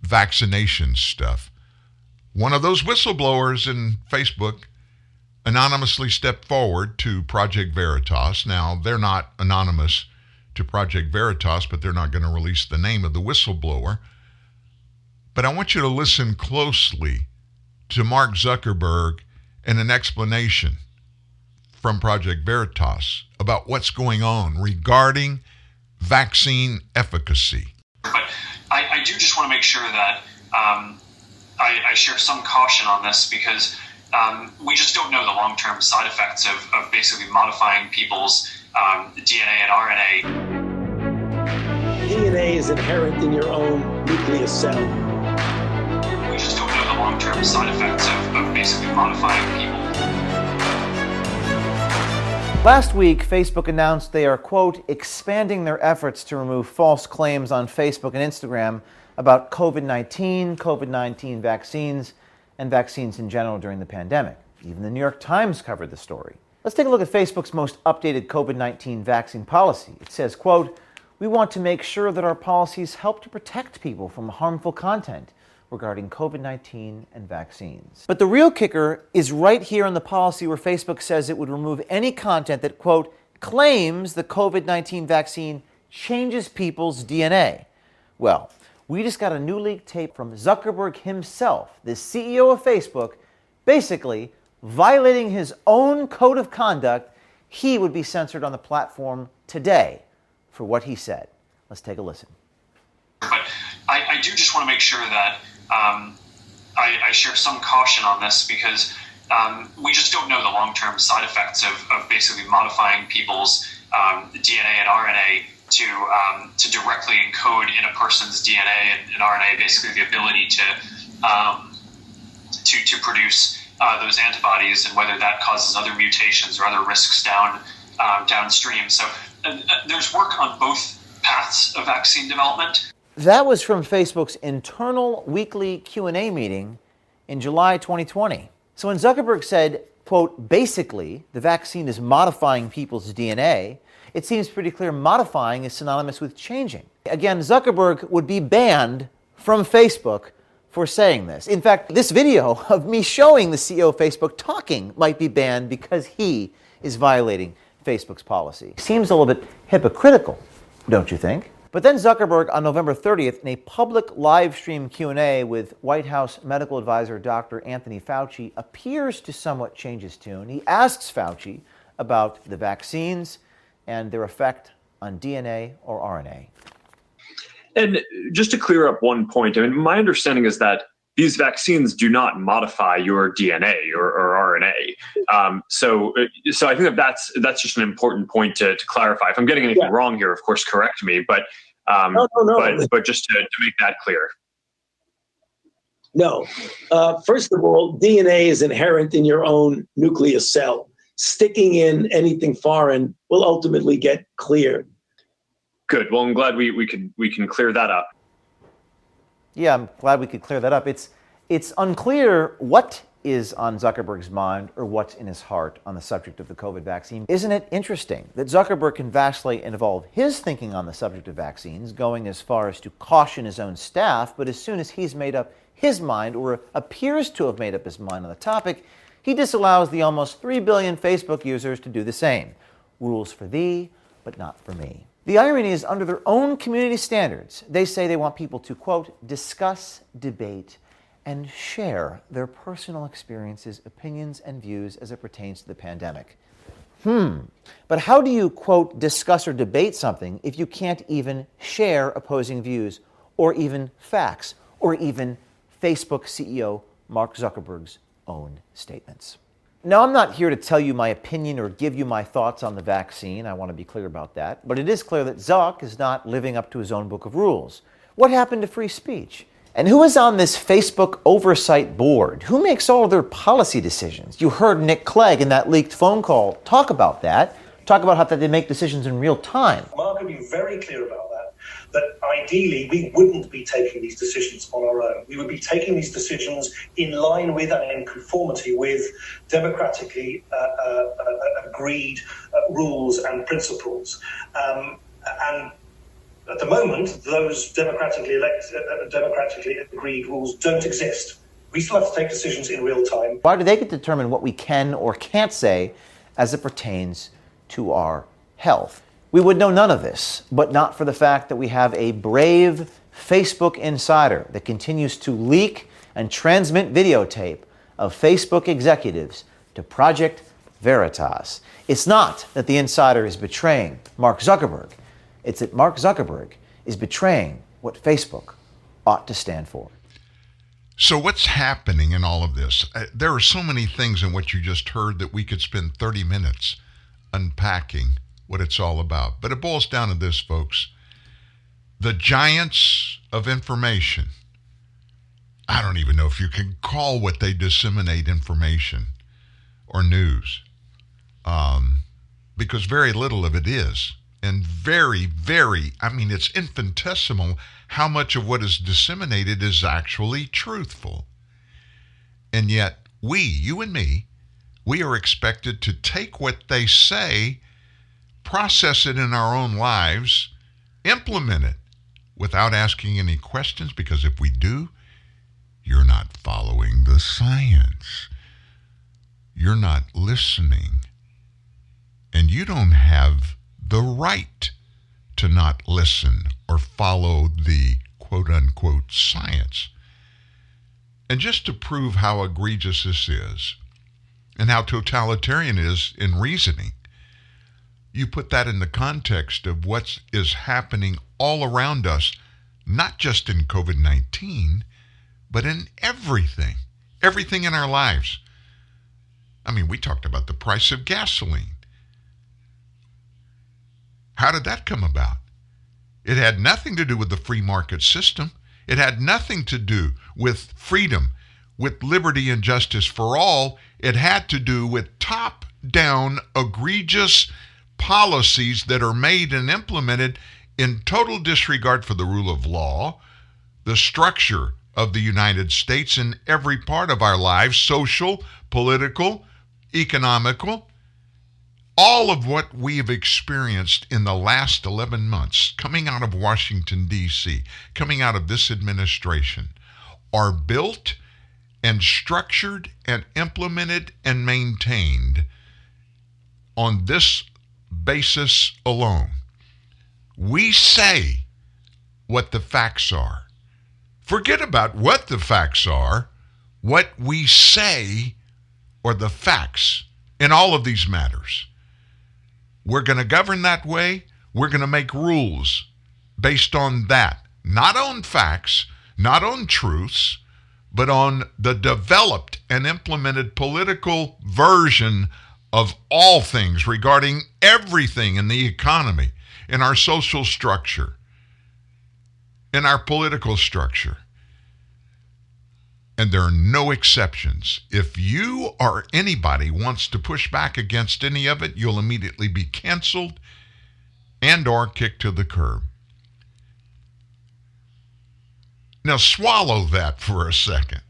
vaccination stuff. One of those whistleblowers in Facebook anonymously stepped forward to Project Veritas. Now, they're not anonymous to Project Veritas, but they're not going to release the name of the whistleblower. But I want you to listen closely to Mark Zuckerberg and an explanation from Project Veritas about what's going on regarding vaccine efficacy. But I do just want to make sure that I share some caution on this, because we just don't know the long-term side effects of basically modifying people's DNA and RNA. DNA is inherent in your own nucleus cell. We just don't know the long-term side effects of basically modifying people. Last week, Facebook announced they are, quote, expanding their efforts to remove false claims on Facebook and Instagram about COVID-19, COVID-19 vaccines, and vaccines in general during the pandemic. Even the New York Times covered the story. Let's take a look at Facebook's most updated COVID-19 vaccine policy. It says, quote, we want to make sure that our policies help to protect people from harmful content regarding COVID-19 and vaccines. But the real kicker is right here in the policy where Facebook says it would remove any content that, quote, claims the COVID-19 vaccine changes people's DNA. Well, we just got a new leaked tape from Zuckerberg himself, the CEO of Facebook, basically violating his own code of conduct. He would be censored on the platform today for what he said. Let's take a listen. But I do just want to make sure that I share some caution on this, because we just don't know the long-term side effects of basically modifying people's DNA and RNA to directly encode in a person's DNA and RNA basically the ability to produce those antibodies, and whether that causes other mutations or other risks downstream. So there's work on both paths of vaccine development. That was from Facebook's internal weekly Q&A meeting in July 2020. So when Zuckerberg said, quote, basically, the vaccine is modifying people's DNA, it seems pretty clear modifying is synonymous with changing. Again, Zuckerberg would be banned from Facebook for saying this. In fact, this video of me showing the CEO of Facebook talking might be banned because he is violating Facebook's policy. Seems a little bit hypocritical, don't you think? But then Zuckerberg, on November 30th, in a public live stream Q&A with White House medical advisor Dr. Anthony Fauci, appears to somewhat change his tune. He asks Fauci about the vaccines and their effect on DNA or RNA. And just to clear up one point, I mean, my understanding is that these vaccines do not modify your DNA or RNA. So I think that that's just an important point to clarify. If I'm getting anything wrong here, of course, correct me. But but just to make that clear. No. First of all, DNA is inherent in your own nucleus cell. Sticking in anything foreign will ultimately get cleared. Good. Well, I'm glad we can clear that up. Yeah, I'm glad we could clear that up. It's unclear what is on Zuckerberg's mind or what's in his heart on the subject of the COVID vaccine. Isn't it interesting that Zuckerberg can vastly involve his thinking on the subject of vaccines, going as far as to caution his own staff, but as soon as he's made up his mind or appears to have made up his mind on the topic, he disallows the almost 3 billion Facebook users to do the same. Rules for thee, but not for me. The irony is, under their own community standards, they say they want people to, quote, discuss, debate, and share their personal experiences, opinions, and views as it pertains to the pandemic. But how do you, quote, discuss or debate something if you can't even share opposing views, or even facts, or even Facebook CEO Mark Zuckerberg's own statements? Now, I'm not here to tell you my opinion or give you my thoughts on the vaccine. I want to be clear about that. But it is clear that Zuck is not living up to his own book of rules. What happened to free speech? And who is on this Facebook oversight board? Who makes all of their policy decisions? You heard Nick Clegg in that leaked phone call talk about that, talk about how they make decisions in real time. Mark would be very clear about that ideally we wouldn't be taking these decisions on our own. We would be taking these decisions in line with and in conformity with democratically agreed rules and principles. And at the moment, those democratically agreed rules don't exist. We still have to take decisions in real time. Why do they get to determine what we can or can't say as it pertains to our health? We would know none of this, but not for the fact that we have a brave Facebook insider that continues to leak and transmit videotape of Facebook executives to Project Veritas. It's not that the insider is betraying Mark Zuckerberg. It's that Mark Zuckerberg is betraying what Facebook ought to stand for. So what's happening in all of this? There are so many things in what you just heard that we could spend 30 minutes unpacking what it's all about. But it boils down to this, folks. The giants of information. I don't even know if you can call what they disseminate information or news, because very little of it is. And it's infinitesimal how much of what is disseminated is actually truthful. And yet we, you and me, we are expected to take what they say, process it in our own lives, implement it without asking any questions, because if we do, you're not following the science. You're not listening. And you don't have the right to not listen or follow the quote-unquote science. And just to prove how egregious this is and how totalitarian it is in reasoning, you put that in the context of what is happening all around us, not just in COVID-19, but in everything, everything in our lives. I mean, we talked about the price of gasoline. How did that come about? It had nothing to do with the free market system. It had nothing to do with freedom, with liberty and justice for all. It had to do with top-down, egregious policies that are made and implemented in total disregard for the rule of law, the structure of the United States in every part of our lives, social, political, economical. All of what we've experienced in the last 11 months coming out of Washington, D.C., coming out of this administration, are built and structured and implemented and maintained on this basis alone. We say what the facts are. Forget about what the facts are. What we say are the facts in all of these matters. We're going to govern that way. We're going to make rules based on that, not on facts, not on truths, but on the developed and implemented political version of all things regarding everything in the economy, in our social structure, in our political structure. And there are no exceptions. If you or anybody wants to push back against any of it, you'll immediately be canceled and or kicked to the curb. Now swallow that for a second.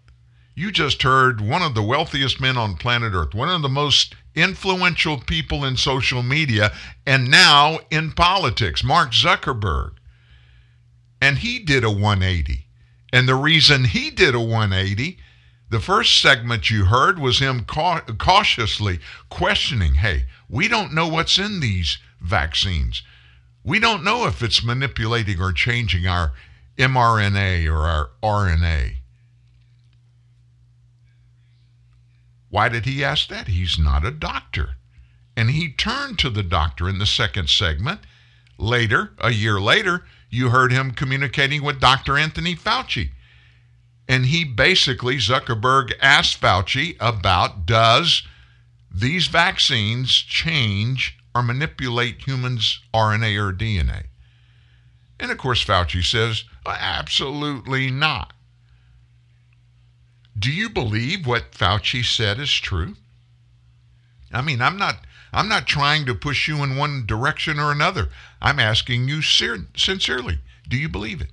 You just heard one of the wealthiest men on planet Earth, one of the most influential people in social media, and now in politics, Mark Zuckerberg. And he did a 180. And the reason he did a 180, the first segment you heard was him cautiously questioning, hey, we don't know what's in these vaccines. We don't know if it's manipulating or changing our mRNA or our RNA. Why did he ask that? He's not a doctor. And he turned to the doctor in the second segment. Later, a year later, you heard him communicating with Dr. Anthony Fauci. And he basically, Zuckerberg asked Fauci about, does these vaccines change or manipulate humans' RNA or DNA? And of course, Fauci says, absolutely not. Do you believe what Fauci said is true? I mean, I'm not trying to push you in one direction or another. I'm asking you sincerely, do you believe it?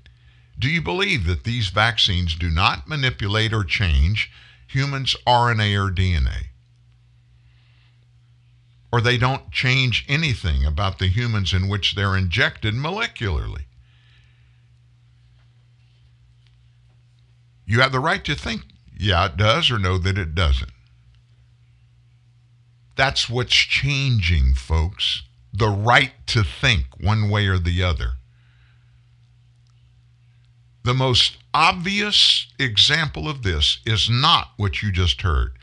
Do you believe that these vaccines do not manipulate or change humans' RNA or DNA? Or they don't change anything about the humans in which they're injected molecularly? You have the right to think yeah, it does, or no, that it doesn't. That's what's changing, folks. The right to think one way or the other. The most obvious example of this is not what you just heard.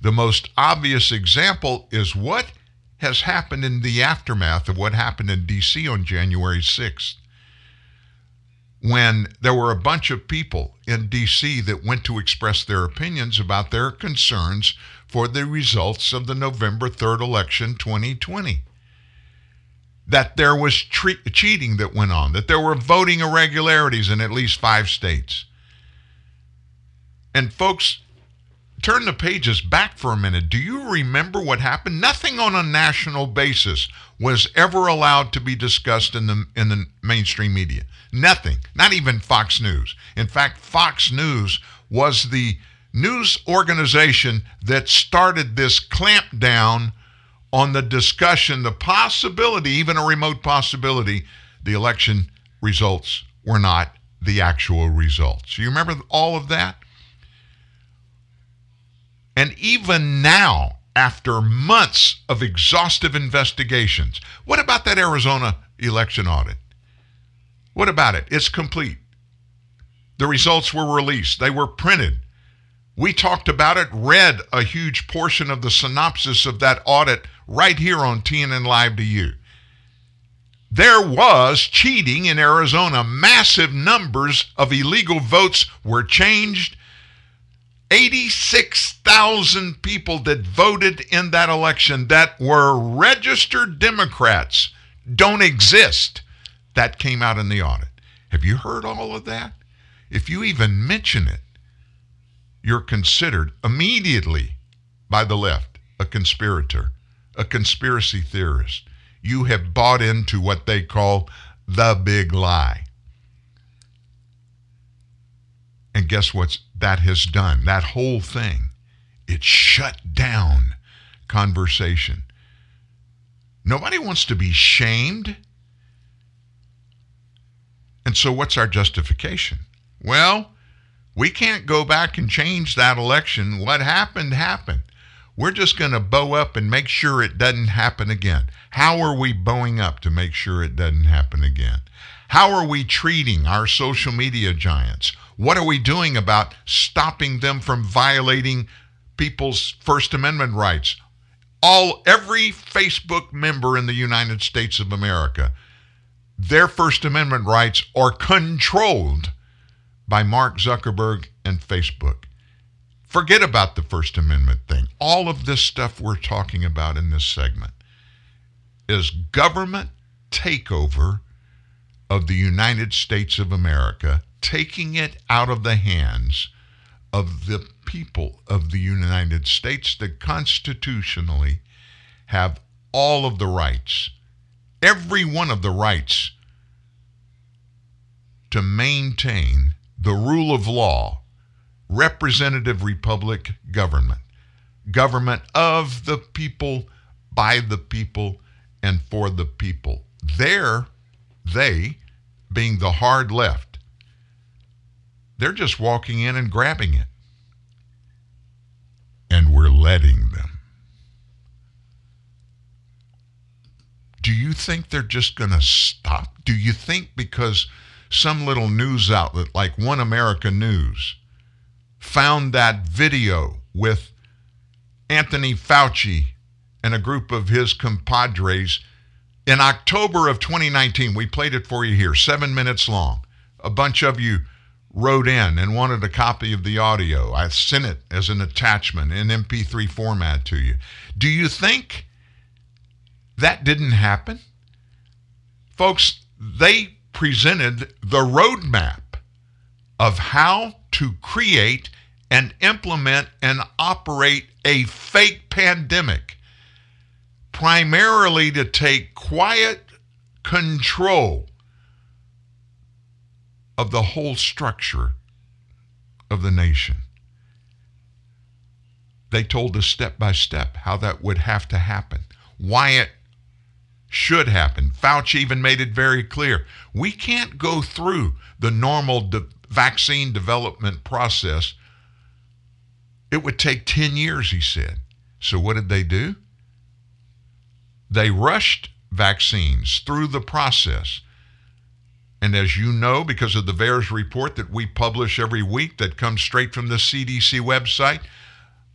The most obvious example is what has happened in the aftermath of what happened in D.C. on January 6th, when there were a bunch of people in D.C. that went to express their opinions about their concerns for the results of the November 3rd election 2020. That there was cheating that went on, that there were voting irregularities in at least 5 states. And folks, turn the pages back for a minute. Do you remember what happened? Nothing on a national basis was ever allowed to be discussed in the mainstream media. Nothing, not even Fox News. In fact, Fox News was the news organization that started this clampdown on the discussion, the possibility, even a remote possibility, the election results were not the actual results. You remember all of that? And even now, after months of exhaustive investigations, what about that Arizona election audit? What about it? It's complete. The results were released. They were printed. We talked about it, read a huge portion of the synopsis of that audit right here on TNN Live to you. There was cheating in Arizona. Massive numbers of illegal votes were changed. 86,000 people that voted in that election that were registered Democrats don't exist. That came out in the audit. Have you heard all of that? If you even mention it, you're considered immediately by the left a conspirator, a conspiracy theorist. You have bought into what they call the big lie. And guess what that has done? That whole thing, it shut down conversation. Nobody wants to be shamed. And so what's our justification? Well, we can't go back and change that election. What happened, happened. We're just going to bow up and make sure it doesn't happen again. How are we bowing up to make sure it doesn't happen again? How are we treating our social media giants? What are we doing about stopping them from violating people's First Amendment rights? Every Facebook member in the United States of America, their First Amendment rights are controlled by Mark Zuckerberg and Facebook. Forget about the First Amendment thing. All of this stuff we're talking about in this segment is government takeover of the United States of America, taking it out of the hands of the people of the United States that constitutionally have all of the rights, every one of the rights to maintain the rule of law, representative republic government, government of the people, by the people, and for the people. They, being the hard left, they're just walking in and grabbing it. And we're letting them. Do you think they're just going to stop? Do you think because some little news outlet like One America News found that video with Anthony Fauci and a group of his compadres in October of 2019, we played it for you here, 7 minutes long. A bunch of you wrote in and wanted a copy of the audio. I sent it as an attachment in MP3 format to you. Do you think that didn't happen? Folks, they presented the roadmap of how to create and implement and operate a fake pandemic, primarily to take quiet control of the whole structure of the nation. They told us step by step how that would have to happen, why it should happen. Fauci even made it very clear. We can't go through the normal vaccine development process It would take 10 years, he said. So what did they do? They rushed vaccines through the process. And as you know, because of the VAERS report that we publish every week that comes straight from the CDC website,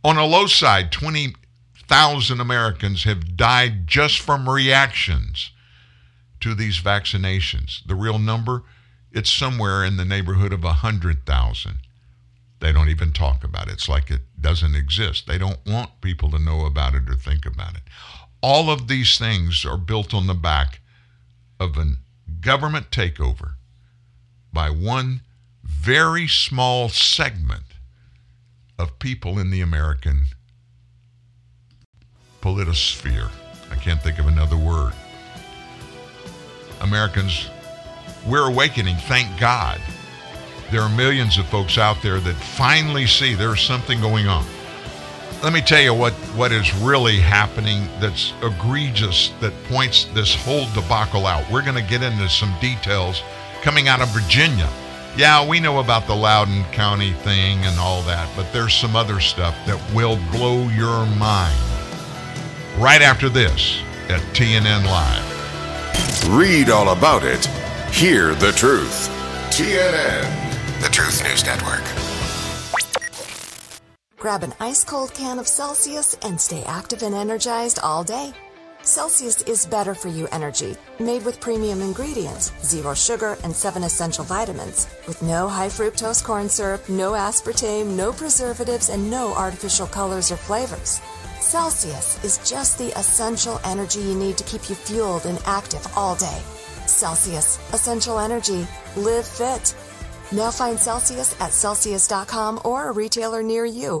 on a low side, 20,000 Americans have died just from reactions to these vaccinations. The real number, it's somewhere in the neighborhood of 100,000. They don't even talk about it. It's like it doesn't exist. They don't want people to know about it or think about it. All of these things are built on the back of a government takeover by one very small segment of people in the American politosphere. I can't think of another word. Americans, we're awakening, thank God. There are millions of folks out there that finally see there's something going on. Let me tell you what is really happening that's egregious, that points this whole debacle out. We're going to get into some details coming out of Virginia. Yeah, we know about the Loudoun County thing and all that, but there's some other stuff that will blow your mind. Right after this at TNN Live. Read all about it. Hear the truth. TNN, the Truth News Network. Grab an ice-cold can of Celsius and stay active and energized all day. Celsius is better for you energy, made with premium ingredients, zero sugar, and 7 essential vitamins, with no high fructose corn syrup, no aspartame, no preservatives, and no artificial colors or flavors. Celsius is just the essential energy you need to keep you fueled and active all day. Celsius, essential energy. Live fit. Now find Celsius at Celsius.com or a retailer near you.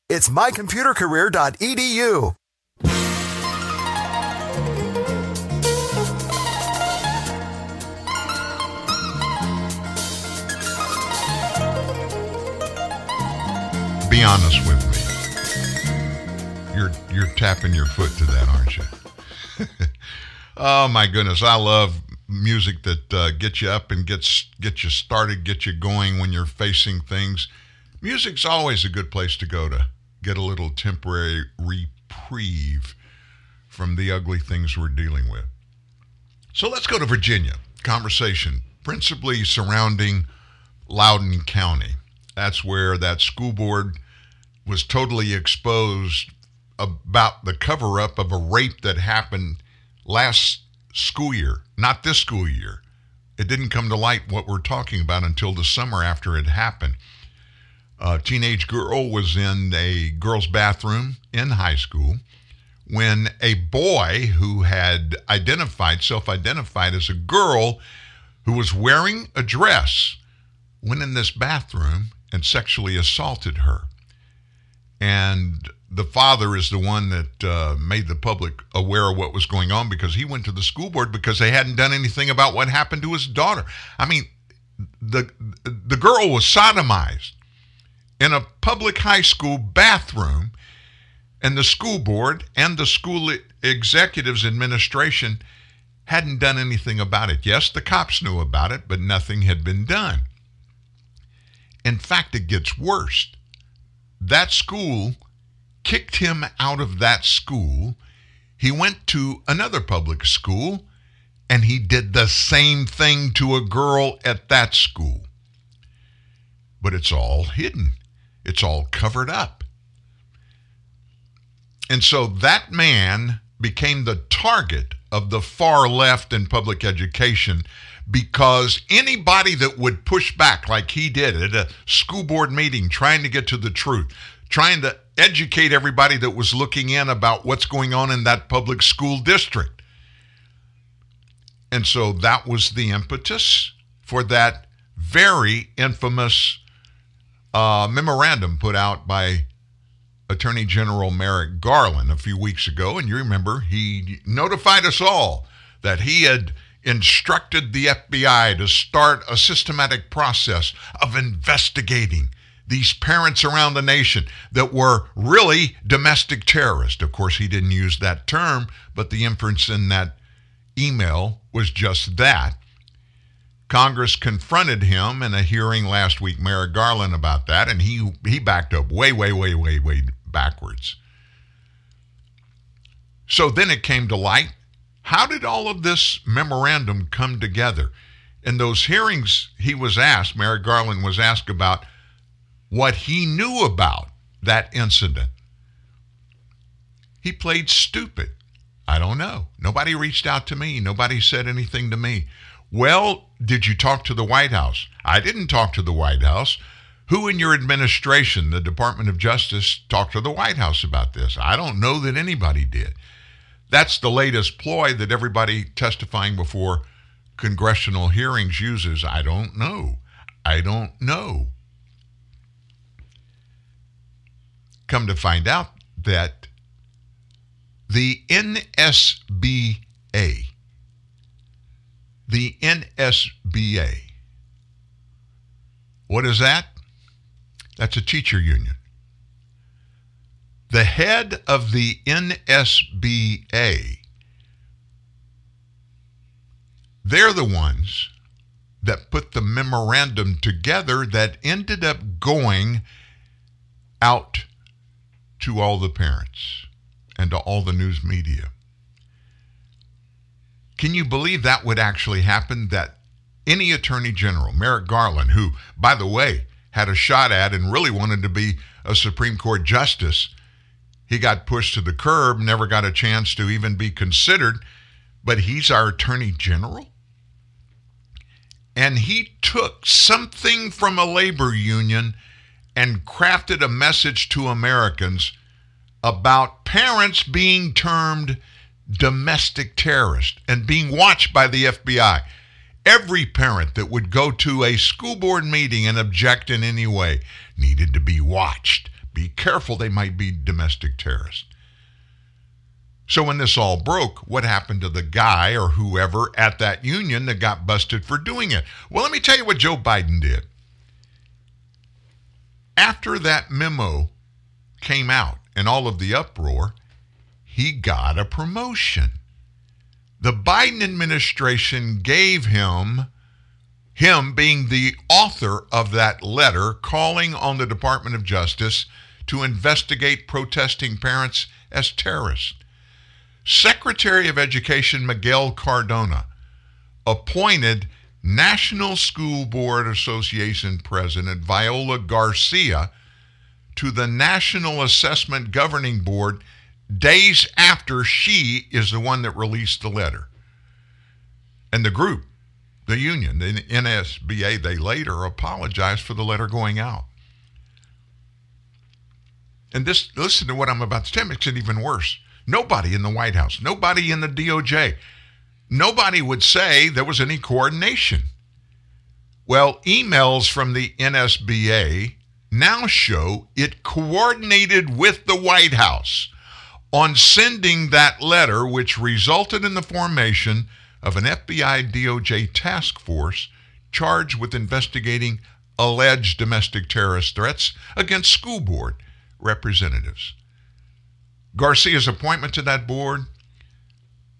It's mycomputercareer.edu. Be honest with me. You're tapping your foot to that, aren't you? Oh my goodness, I love music that gets you up and gets you started, gets you going when you're facing things. Music's always a good place to go to get a little temporary reprieve from the ugly things we're dealing with. So let's go to Virginia. Conversation principally surrounding Loudoun County. That's where that school board was totally exposed about the cover-up of a rape that happened last school year, not this school year. It didn't come to light what we're talking about until the summer after it happened. A teenage girl was in a girl's bathroom in high school when a boy who had self-identified as a girl who was wearing a dress went in this bathroom and sexually assaulted her. And the father is the one that made the public aware of what was going on, because he went to the school board because they hadn't done anything about what happened to his daughter. I mean, the girl was sodomized in a public high school bathroom, and the school board and the school executives administration hadn't done anything about it. Yes, the cops knew about it, but nothing had been done. In fact, it gets worse. That school kicked him out of that school. He went to another public school, and he did the same thing to a girl at that school. But it's all hidden. It's all covered up. And so that man became the target of the far left in public education, because anybody that would push back like he did at a school board meeting, trying to get to the truth, trying to educate everybody that was looking in about what's going on in that public school district. And so that was the impetus for that very infamous memorandum put out by Attorney General Merrick Garland a few weeks ago, and you remember he notified us all that he had instructed the FBI to start a systematic process of investigating these parents around the nation that were really domestic terrorists. Of course, he didn't use that term, but the inference in that email was just that. Congress confronted him in a hearing last week, Merrick Garland, about that, and he backed up way backwards. So then it came to light. How did all of this memorandum come together? In those hearings, he was asked, Merrick Garland was asked about what he knew about that incident. He played stupid. I don't know. Nobody reached out to me. Nobody said anything to me. Well, did you talk to the White House? I didn't talk to the White House. Who in your administration, the Department of Justice, talked to the White House about this? I don't know that anybody did. That's the latest ploy that everybody testifying before congressional hearings uses. I don't know. I don't know. Come to find out that the NSBA, what is that? That's a teacher union. The head of the NSBA, they're the ones that put the memorandum together that ended up going out to all the parents and to all the news media. Can you believe that would actually happen? That any attorney general, Merrick Garland, who, by the way, had a shot at and really wanted to be a Supreme Court justice, he got pushed to the curb, never got a chance to even be considered, but he's our attorney general? And he took something from a labor union and crafted a message to Americans about parents being termed domestic terrorists and being watched by the FBI. Every parent that would go to a school board meeting and object in any way needed to be watched. Be careful, they might be domestic terrorists. So when this all broke, what happened to the guy or whoever at that union that got busted for doing it? Well, let me tell you what Joe Biden did. After that memo came out and all of the uproar, he got a promotion. The Biden administration gave him being the author of that letter calling on the Department of Justice to investigate protesting parents as terrorists. Secretary of Education Miguel Cardona appointed National School Board Association President Viola Garcia to the National Assessment Governing Board days after she is the one that released the letter. And the group, the union, the NSBA, they later apologized for the letter going out. And this, listen to what I'm about to tell you, makes it even worse. Nobody in the White House, nobody in the DOJ, nobody would say there was any coordination. Well, emails from the NSBA now show it coordinated with the White House on sending that letter, which resulted in the formation of an FBI DOJ task force charged with investigating alleged domestic terrorist threats against school board representatives. Garcia's appointment to that board,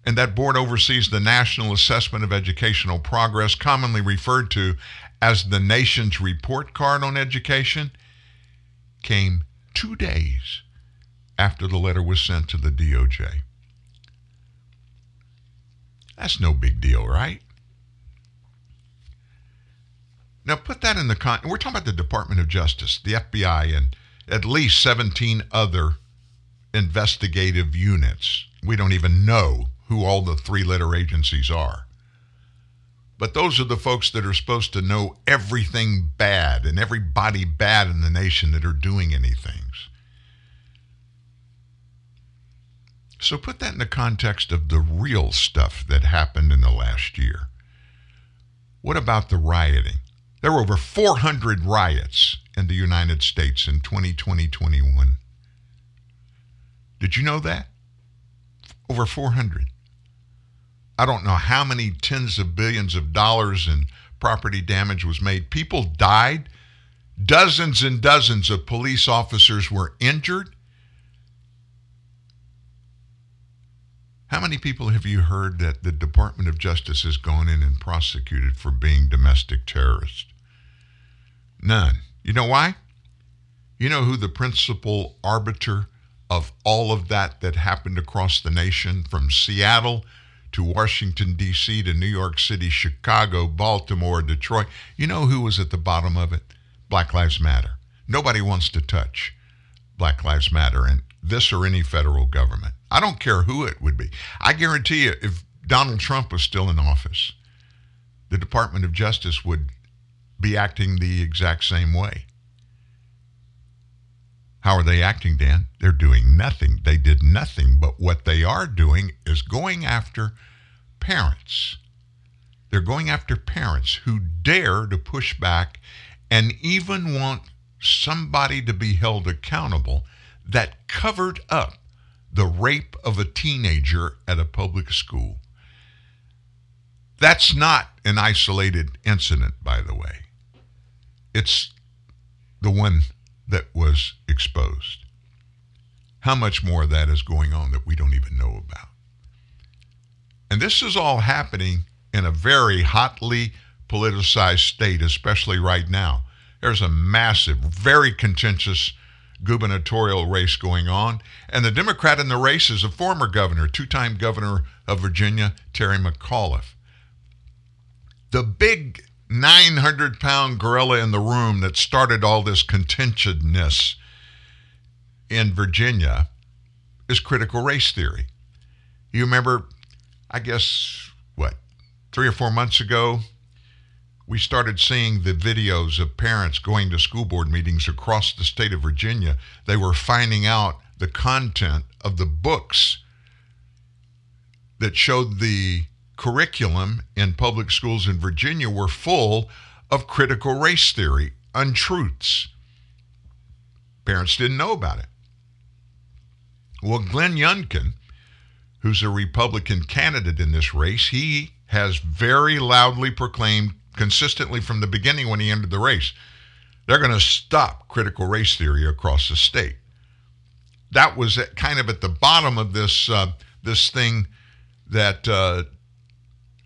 and that board oversees the National Assessment of Educational Progress, commonly referred to as the nation's report card on education, came 2 days after the letter was sent to the DOJ. That's no big deal, right? Now put that in the we're talking about the Department of Justice, the FBI, and at least 17 other investigative units. We don't even know who all the three-letter agencies are. But those are the folks that are supposed to know everything bad and everybody bad in the nation that are doing any things. So put that in the context of the real stuff that happened in the last year. What about the rioting? There were over 400 riots in the United States in 2020-21 Did you know that? Over 400. I don't know how many tens of billions of dollars in property damage was made. People died. Dozens and dozens of police officers were injured. How many people have you heard that the Department of Justice has gone in and prosecuted for being domestic terrorists? None. You know why? You know who the principal arbiter of all of that happened across the nation, from Seattle to Washington, D.C., to New York City, Chicago, Baltimore, Detroit. You know who was at the bottom of it? Black Lives Matter. Nobody wants to touch Black Lives Matter and this or any federal government. I don't care who it would be. I guarantee you, if Donald Trump was still in office, the Department of Justice would be acting the exact same way. How are they acting, Dan? They're doing nothing. They did nothing, but what they are doing is going after parents. They're going after parents who dare to push back and even want somebody to be held accountable that covered up the rape of a teenager at a public school. That's not an isolated incident, by the way. It's the one that was exposed. How much more of that is going on that we don't even know about? And this is all happening in a very hotly politicized state, especially right now. There's a massive, very contentious gubernatorial race going on, and the Democrat in the race is a former governor, two-time governor of Virginia, Terry McAuliffe. The big 900-pound gorilla in the room that started all this contentiousness in Virginia is critical race theory. You remember, I guess, 3 or 4 months ago, we started seeing the videos of parents going to school board meetings across the state of Virginia. They were finding out the content of the books that showed the curriculum in public schools in Virginia were full of critical race theory, untruths. Parents didn't know about it. Well, Glenn Youngkin, who's a Republican candidate in this race, he has very loudly proclaimed consistently from the beginning when he entered the race, they're going to stop critical race theory across the state. That was kind of at the bottom of this thing that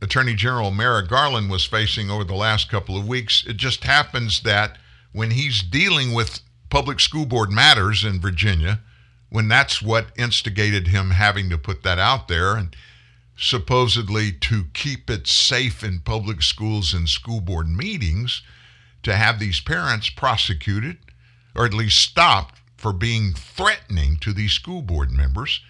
Attorney General Merrick Garland was facing over the last couple of weeks. It just happens that when he's dealing with public school board matters in Virginia, when that's what instigated him having to put that out there, and supposedly to keep it safe in public schools and school board meetings, to have these parents prosecuted or at least stopped for being threatening to these school board members.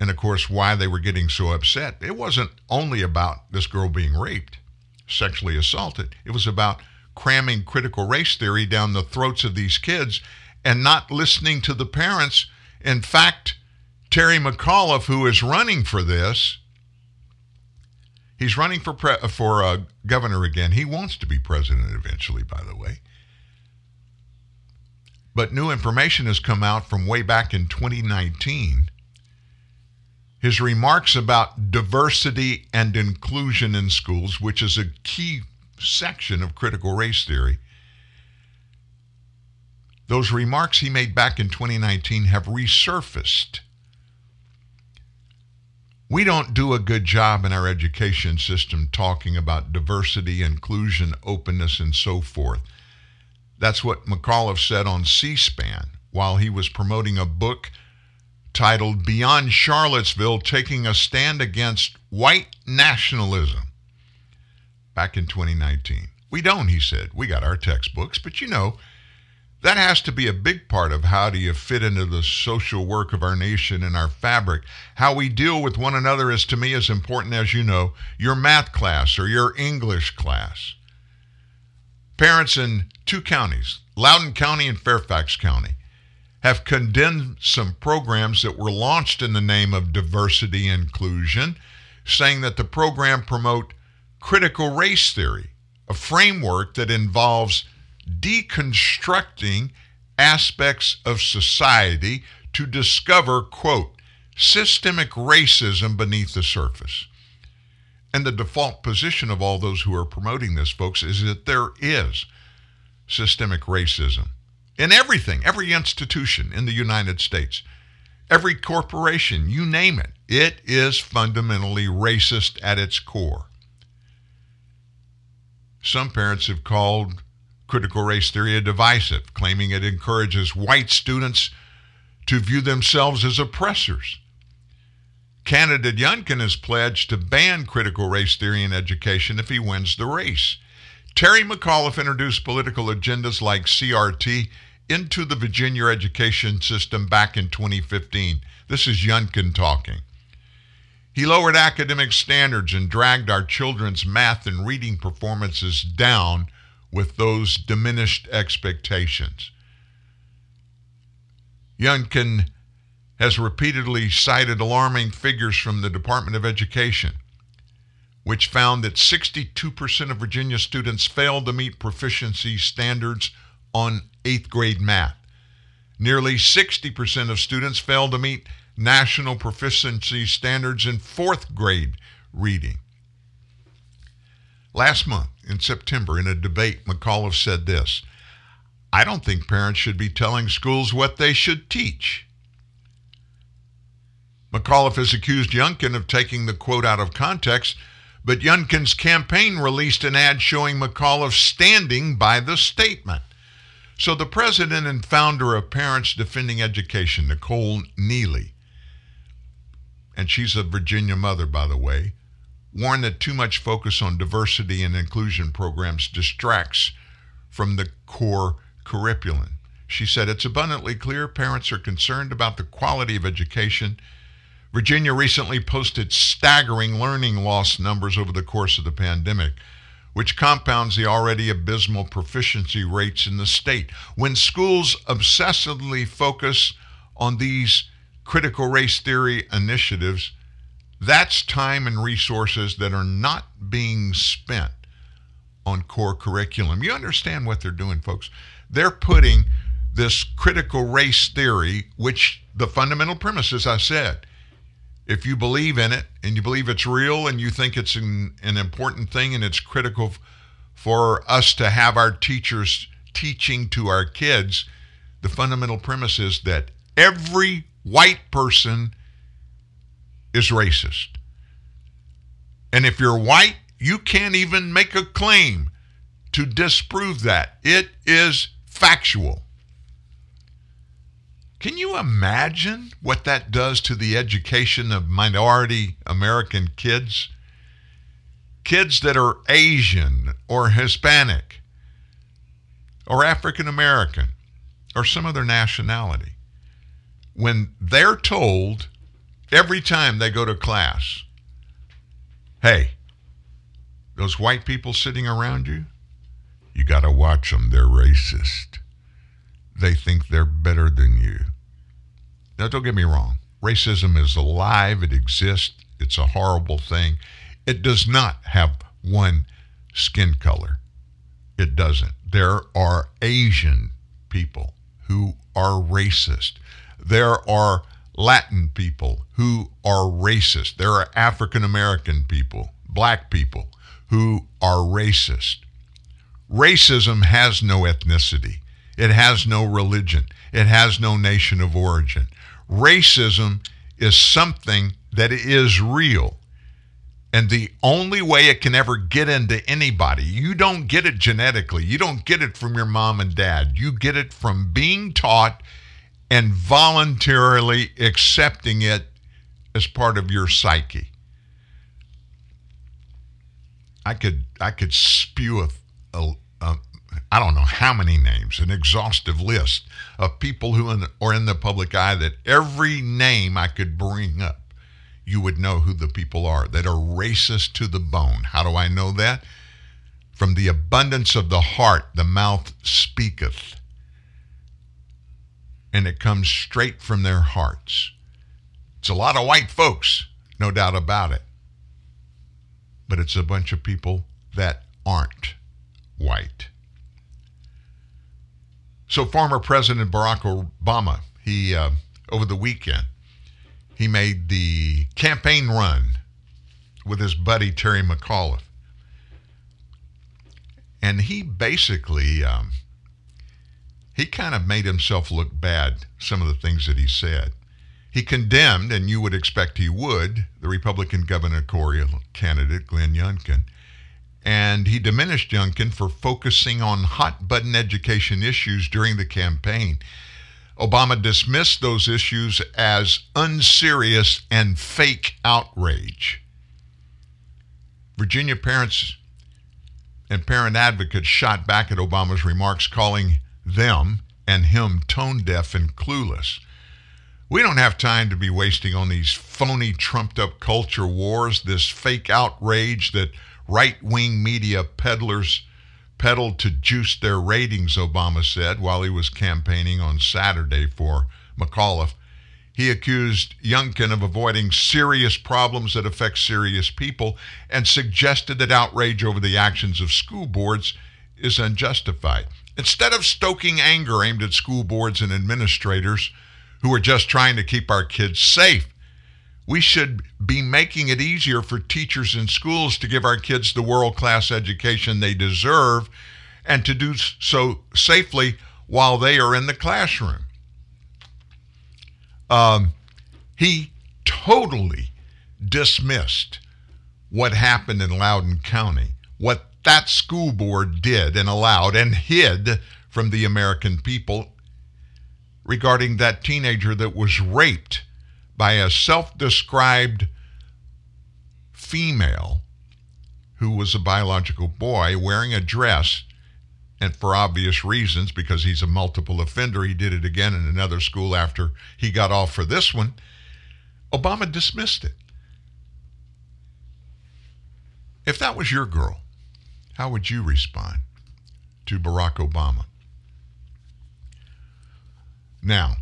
And of course, why they were getting so upset. It wasn't only about this girl being raped, sexually assaulted. It was about cramming critical race theory down the throats of these kids and not listening to the parents. In fact, Terry McAuliffe, who is running for this, he's running for governor again. He wants to be president eventually, by the way. But new information has come out from way back in 2019. His remarks about diversity and inclusion in schools, which is a key section of critical race theory, those remarks he made back in 2019 have resurfaced. We don't do a good job in our education system talking about diversity, inclusion, openness, and so forth. That's what McAuliffe said on C-SPAN while he was promoting a book titled Beyond Charlottesville, Taking a Stand Against White Nationalism back in 2019. We don't, he said. We got our textbooks, but you know, that has to be a big part of how do you fit into the social work of our nation and our fabric. How we deal with one another is, to me, as important as, you know, your math class or your English class. Parents in 2 counties, Loudoun County and Fairfax County, have condemned some programs that were launched in the name of diversity and inclusion, saying that the program promote critical race theory, a framework that involves deconstructing aspects of society to discover, quote, systemic racism beneath the surface. And the default position of all those who are promoting this, folks, is that there is systemic racism in everything, every institution in the United States, every corporation, you name it. It is fundamentally racist at its core. Some parents have called critical race theory a divisive, claiming it encourages white students to view themselves as oppressors. Candidate Youngkin has pledged to ban critical race theory in education if he wins the race. Terry McAuliffe introduced political agendas like CRT into the Virginia education system back in 2015. This is Youngkin talking. He lowered academic standards and dragged our children's math and reading performances down with those diminished expectations. Youngkin has repeatedly cited alarming figures from the Department of Education, which found that 62% of Virginia students failed to meet proficiency standards on 8th grade math. Nearly 60% of students failed to meet national proficiency standards in 4th grade reading. Last month, in September, in a debate, McAuliffe said this, "I don't think parents should be telling schools what they should teach." McAuliffe has accused Youngkin of taking the quote out of context, but Youngkin's campaign released an ad showing McAuliffe standing by the statement. So the president and founder of Parents Defending Education, Nicole Neely, and she's a Virginia mother, by the way, warned that too much focus on diversity and inclusion programs distracts from the core curriculum. She said, "It's abundantly clear parents are concerned about the quality of education. Virginia recently posted staggering learning loss numbers over the course of the pandemic, which compounds the already abysmal proficiency rates in the state. When schools obsessively focus on these critical race theory initiatives, that's time and resources that are not being spent on core curriculum." You understand what they're doing, folks. They're putting this critical race theory, which the fundamental premise, as I said, if you believe in it and you believe it's real and you think it's an important thing and it's critical for us to have our teachers teaching to our kids, the fundamental premise is that every white person is racist. And if you're white, you can't even make a claim to disprove that. It is factual. Can you imagine what that does to the education of minority American kids? Kids that are Asian or Hispanic or African American or some other nationality, when they're told every time they go to class, "Hey, those white people sitting around you, you got to watch them, they're racist. They think they're better than you." Now, don't get me wrong. Racism is alive. It exists. It's a horrible thing. It does not have one skin color. It doesn't. There are Asian people who are racist. There are Latin people who are racist. There are African American people, black people who are racist. Racism has no ethnicity. It has no religion. It has no nation of origin. Racism is something that is real. And the only way it can ever get into anybody, you don't get it genetically. You don't get it from your mom and dad. You get it from being taught and voluntarily accepting it as part of your psyche. I could spew a I don't know how many names, an exhaustive list of people who are in the public eye that every name I could bring up, you would know who the people are that are racist to the bone. How do I know that? From the abundance of the heart, the mouth speaketh. And it comes straight from their hearts. It's a lot of white folks, no doubt about it. But it's a bunch of people that aren't white. So former President Barack Obama, he over the weekend. He made the campaign run with his buddy Terry McAuliffe. And he basically, he kind of made himself look bad, some of the things that he said. He condemned, and you would expect he would, the Republican gubernatorial candidate, Glenn Youngkin. And he diminished Youngkin for focusing on hot-button education issues during the campaign. Obama dismissed those issues as unserious and fake outrage. Virginia parents and parent advocates shot back at Obama's remarks, calling them and him tone-deaf and clueless. We don't have time to be wasting on these phony, trumped-up culture wars, this fake outrage that right-wing media peddlers peddled to juice their ratings, Obama said, while he was campaigning on Saturday for McAuliffe. He accused Youngkin of avoiding serious problems that affect serious people and suggested that outrage over the actions of school boards is unjustified. Instead of stoking anger aimed at school boards and administrators who are just trying to keep our kids safe, we should be making it easier for teachers and schools to give our kids the world-class education they deserve and to do so safely while they are in the classroom. He totally dismissed what happened in Loudoun County, what that school board did and allowed and hid from the American people regarding that teenager that was raped by a self-described female who was a biological boy wearing a dress, and for obvious reasons, because he's a multiple offender, he did it again in another school after he got off for this one. Obama dismissed it. If that was your girl, how would you respond to Barack Obama? Now,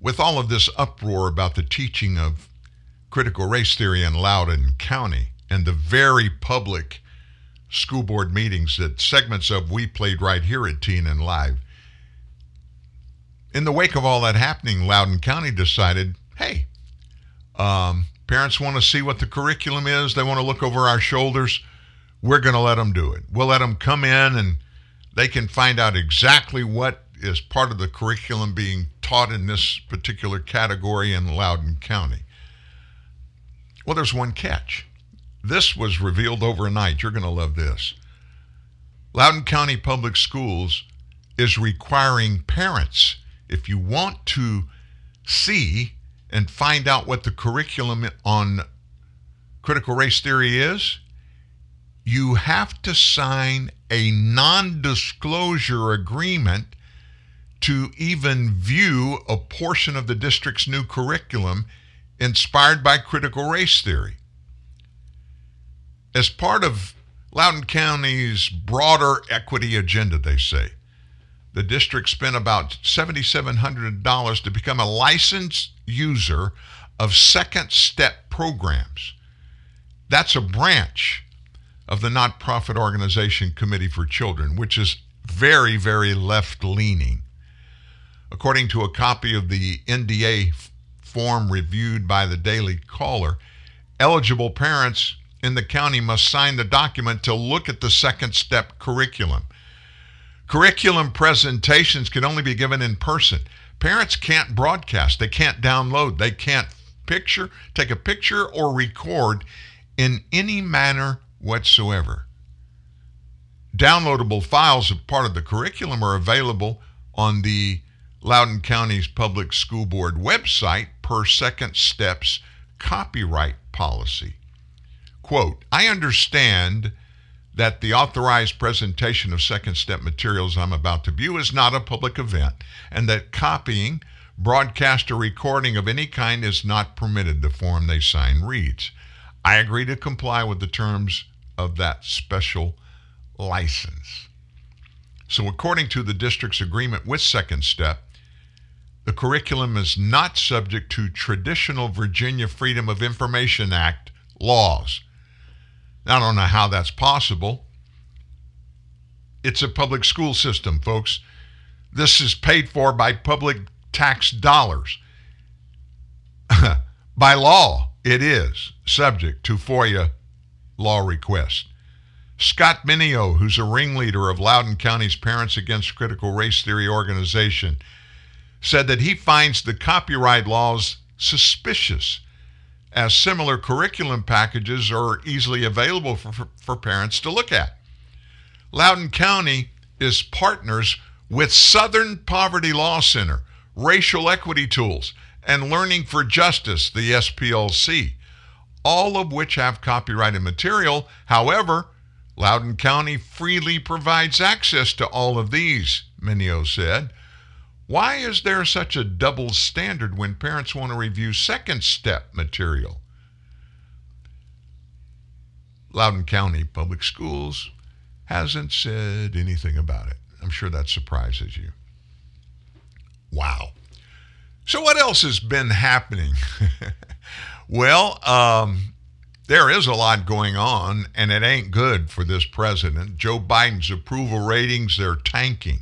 with all of this uproar about the teaching of critical race theory in Loudoun County and the very public school board meetings that segments of we played right here at TNN Live, in the wake of all that happening, Loudoun County decided, hey, parents want to see what the curriculum is. They want to look over our shoulders. We're going to let them do it. We'll let them come in and they can find out exactly what is part of the curriculum being taught in this particular category in Loudoun County. Well, there's one catch. This was revealed overnight. You're going to love this. Loudoun County Public Schools is requiring parents, if you want to see and find out what the curriculum on critical race theory is, you have to sign a non-disclosure agreement to even view a portion of the district's new curriculum inspired by critical race theory. As part of Loudoun County's broader equity agenda, they say, the district spent about $7,700 to become a licensed user of Second Step programs. That's a branch of the nonprofit organization Committee for Children, which is very, very left-leaning. According to a copy of the NDA form reviewed by the Daily Caller, eligible parents in the county must sign the document to look at the Second Step curriculum. Curriculum presentations can only be given in person. Parents can't broadcast, they can't download, they can't take a picture or record in any manner whatsoever. Downloadable files of part of the curriculum are available on the Loudoun County's Public School Board website per Second Step's copyright policy. Quote, I understand that the authorized presentation of Second Step materials I'm about to view is not a public event and that copying, broadcast, or recording of any kind is not permitted, the form they sign reads. I agree to comply with the terms of that special license. So according to the district's agreement with Second Step, the curriculum is not subject to traditional Virginia Freedom of Information Act laws. Now, I don't know how that's possible. It's a public school system, folks. This is paid for by public tax dollars. By law, it is subject to FOIA law requests. Scott Mineo, who's a ringleader of Loudoun County's Parents Against Critical Race Theory organization, said that he finds the copyright laws suspicious, as similar curriculum packages are easily available for parents to look at. Loudoun County is partners with Southern Poverty Law Center, Racial Equity Tools, and Learning for Justice, the SPLC, all of which have copyrighted material. However, Loudoun County freely provides access to all of these, Mineo said. Why is there such a double standard when parents want to review second step material? Loudoun County Public Schools hasn't said anything about it. I'm sure that surprises you. Wow. So what else has been happening? Well, there is a lot going on, and it ain't good for this president. Joe Biden's approval ratings, they're tanking.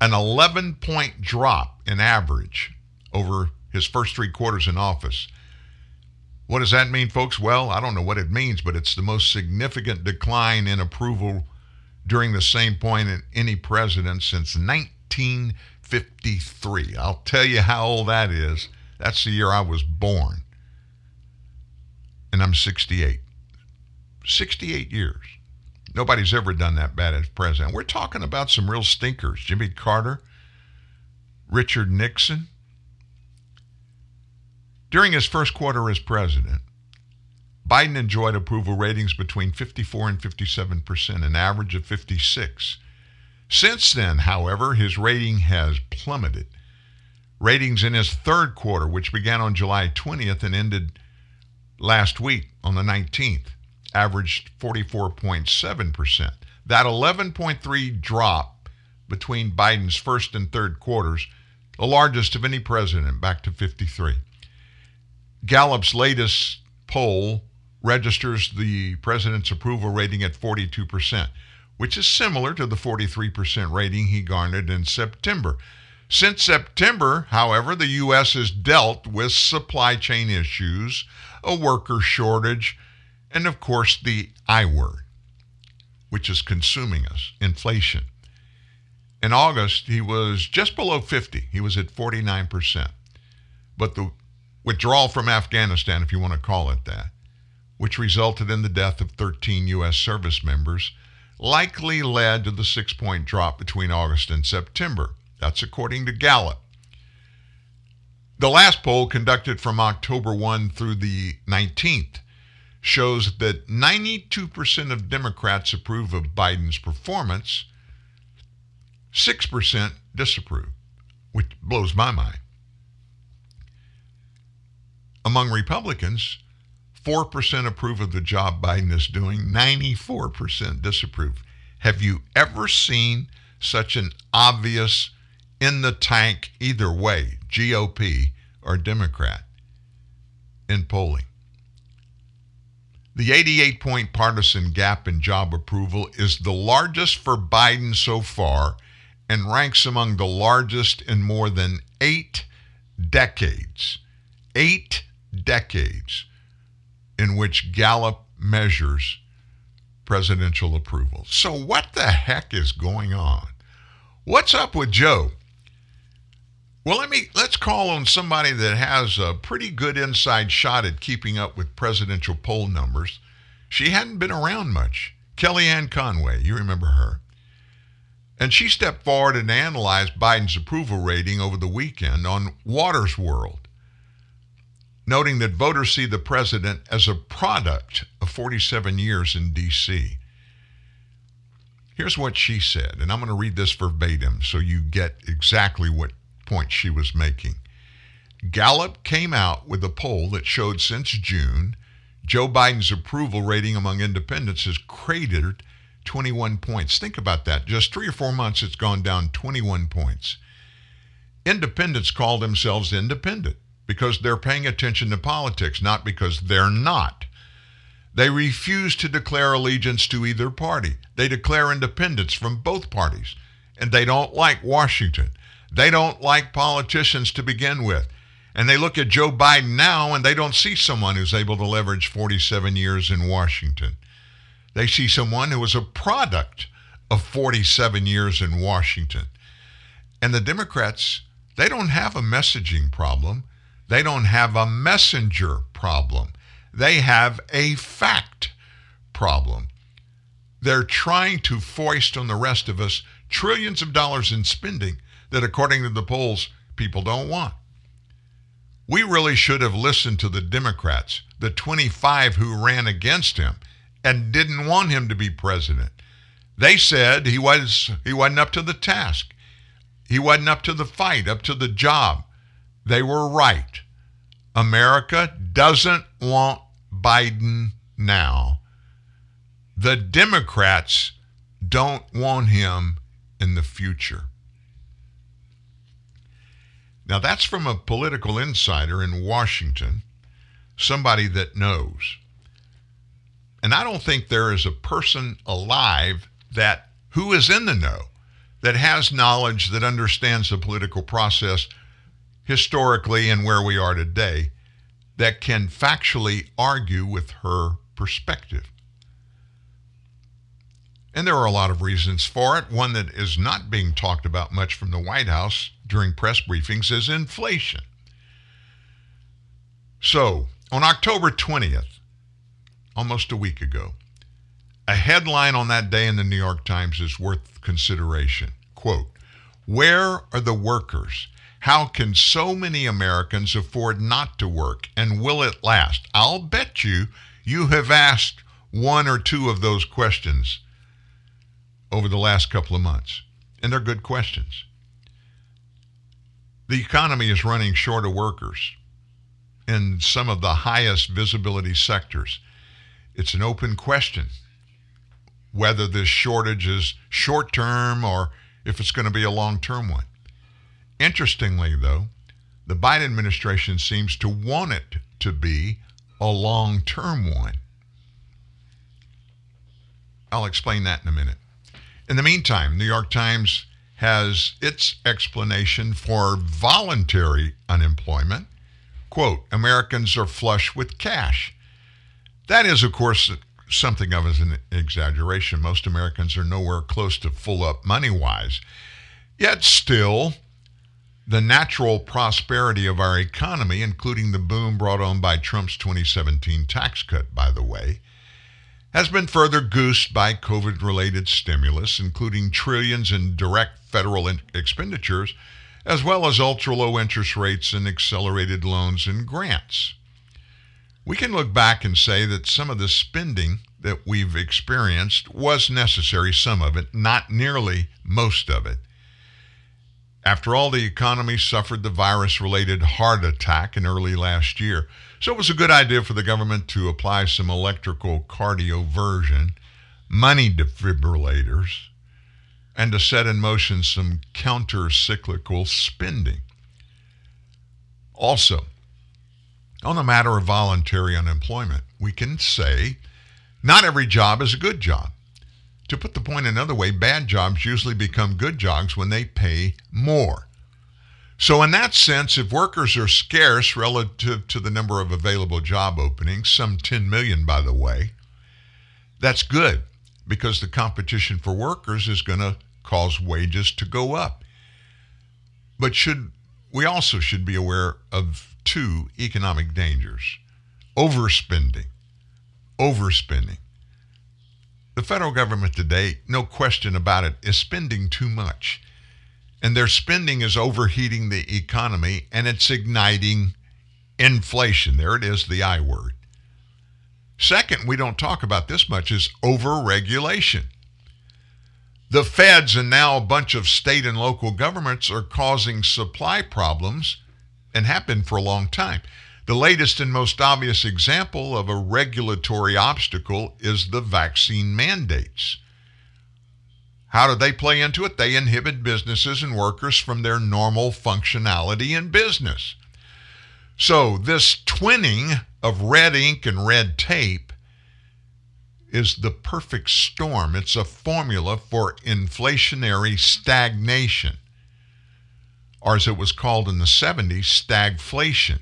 An 11-point drop in average over his first three quarters in office. What does that mean, folks? Well, I don't know what it means, but it's the most significant decline in approval during the same point in any president since 1953. I'll tell you how old that is. That's the year I was born. And I'm 68. 68 years. Nobody's ever done that bad as president. We're talking about some real stinkers. Jimmy Carter, Richard Nixon. During his first quarter as president, Biden enjoyed approval ratings between 54 and 57%, an average of 56. Since then, however, his rating has plummeted. Ratings in his third quarter, which began on July 20th and ended last week on the 19th, averaged 44.7%. That 11.3 drop between Biden's first and third quarters, the largest of any president, back to 53. Gallup's latest poll registers the president's approval rating at 42%, which is similar to the 43% rating he garnered in September. Since September, however, the U.S. has dealt with supply chain issues, a worker shortage, and, of course, the I word, which is consuming us, inflation. In August, he was just below 50. He was at 49%. But the withdrawal from Afghanistan, if you want to call it that, which resulted in the death of 13 U.S. service members, likely led to the 6-point drop between August and September. That's according to Gallup. The last poll, conducted from October 1 through the 19th, shows that 92% of Democrats approve of Biden's performance, 6% disapprove, which blows my mind. Among Republicans, 4% approve of the job Biden is doing, 94% disapprove. Have you ever seen such an obvious in the tank either way, GOP or Democrat, in polling? The 88-point partisan gap in job approval is the largest for Biden so far and ranks among the largest in more than 8 decades. 8 decades in which Gallup measures presidential approval. So what the heck is going on? What's up with Joe? Well, let's call on somebody that has a pretty good inside shot at keeping up with presidential poll numbers. She hadn't been around much. Kellyanne Conway, you remember her. And she stepped forward and analyzed Biden's approval rating over the weekend on Waters World, noting that voters see the president as a product of 47 years in D.C. Here's what she said, and I'm going to read this verbatim so you get exactly what point she was making. Gallup came out with a poll that showed since June, Joe Biden's approval rating among independents has cratered 21 points. Think about that. Just 3 or 4 months, it's gone down 21 points. Independents call themselves independent because they're paying attention to politics, not because they're not. They refuse to declare allegiance to either party. They declare independence from both parties, and they don't like Washington. They don't like politicians to begin with. And they look at Joe Biden now and they don't see someone who's able to leverage 47 years in Washington. They see someone who was a product of 47 years in Washington. And the Democrats, they don't have a messaging problem. They don't have a messenger problem. They have a fact problem. They're trying to foist on the rest of us trillions of dollars in spending that, according to the polls, people don't want. We really should have listened to the Democrats, the 25 who ran against him and didn't want him to be president. They said he wasn't up to the task. He wasn't up to the fight, up to the job. They were right. America doesn't want Biden now. The Democrats don't want him in the future. Now, that's from a political insider in Washington, somebody that knows. And I don't think there is a person alive that who is in the know, that has knowledge, that understands the political process historically and where we are today, that can factually argue with her perspective. And there are a lot of reasons for it. One that is not being talked about much from the White House during press briefings is inflation. So, on October 20th, almost a week ago, a headline on that day in the New York Times is worth consideration. Quote, "Where are the workers? How can so many Americans afford not to work? And will it last?" I'll bet you have asked one or two of those questions over the last couple of months. And they're good questions. The economy is running short of workers in some of the highest visibility sectors. It's an open question whether this shortage is short-term or if it's going to be a long-term one. Interestingly, though, the Biden administration seems to want it to be a long-term one. I'll explain that in a minute. In the meantime, New York Times has its explanation for voluntary unemployment. Quote, "Americans are flush with cash." That is, of course, something of an exaggeration. Most Americans are nowhere close to full up money-wise. Yet still, the natural prosperity of our economy, including the boom brought on by Trump's 2017 tax cut, by the way, has been further goosed by COVID-related stimulus, including trillions in direct federal expenditures, as well as ultra-low interest rates and accelerated loans and grants. We can look back and say that some of the spending that we've experienced was necessary, some of it, not nearly most of it. After all, the economy suffered the virus-related heart attack in early last year, so it was a good idea for the government to apply some electrical cardioversion, money defibrillators, and to set in motion some counter-cyclical spending. Also, on the matter of voluntary unemployment, we can say not every job is a good job. To put the point another way, bad jobs usually become good jobs when they pay more. So in that sense, if workers are scarce relative to the number of available job openings, some 10 million, by the way, that's good because the competition for workers is going to cause wages to go up. But we also should be aware of two economic dangers: overspending. The federal government today, no question about it, is spending too much. And their spending is overheating the economy, and it's igniting inflation. There it is, the I word. Second, we don't talk about this much, is overregulation. The feds and now a bunch of state and local governments are causing supply problems and have been for a long time. The latest and most obvious example of a regulatory obstacle is the vaccine mandates. How do they play into it? They inhibit businesses and workers from their normal functionality in business. So this twinning of red ink and red tape is the perfect storm. It's a formula for inflationary stagnation. or as it was called in the 70s, stagflation.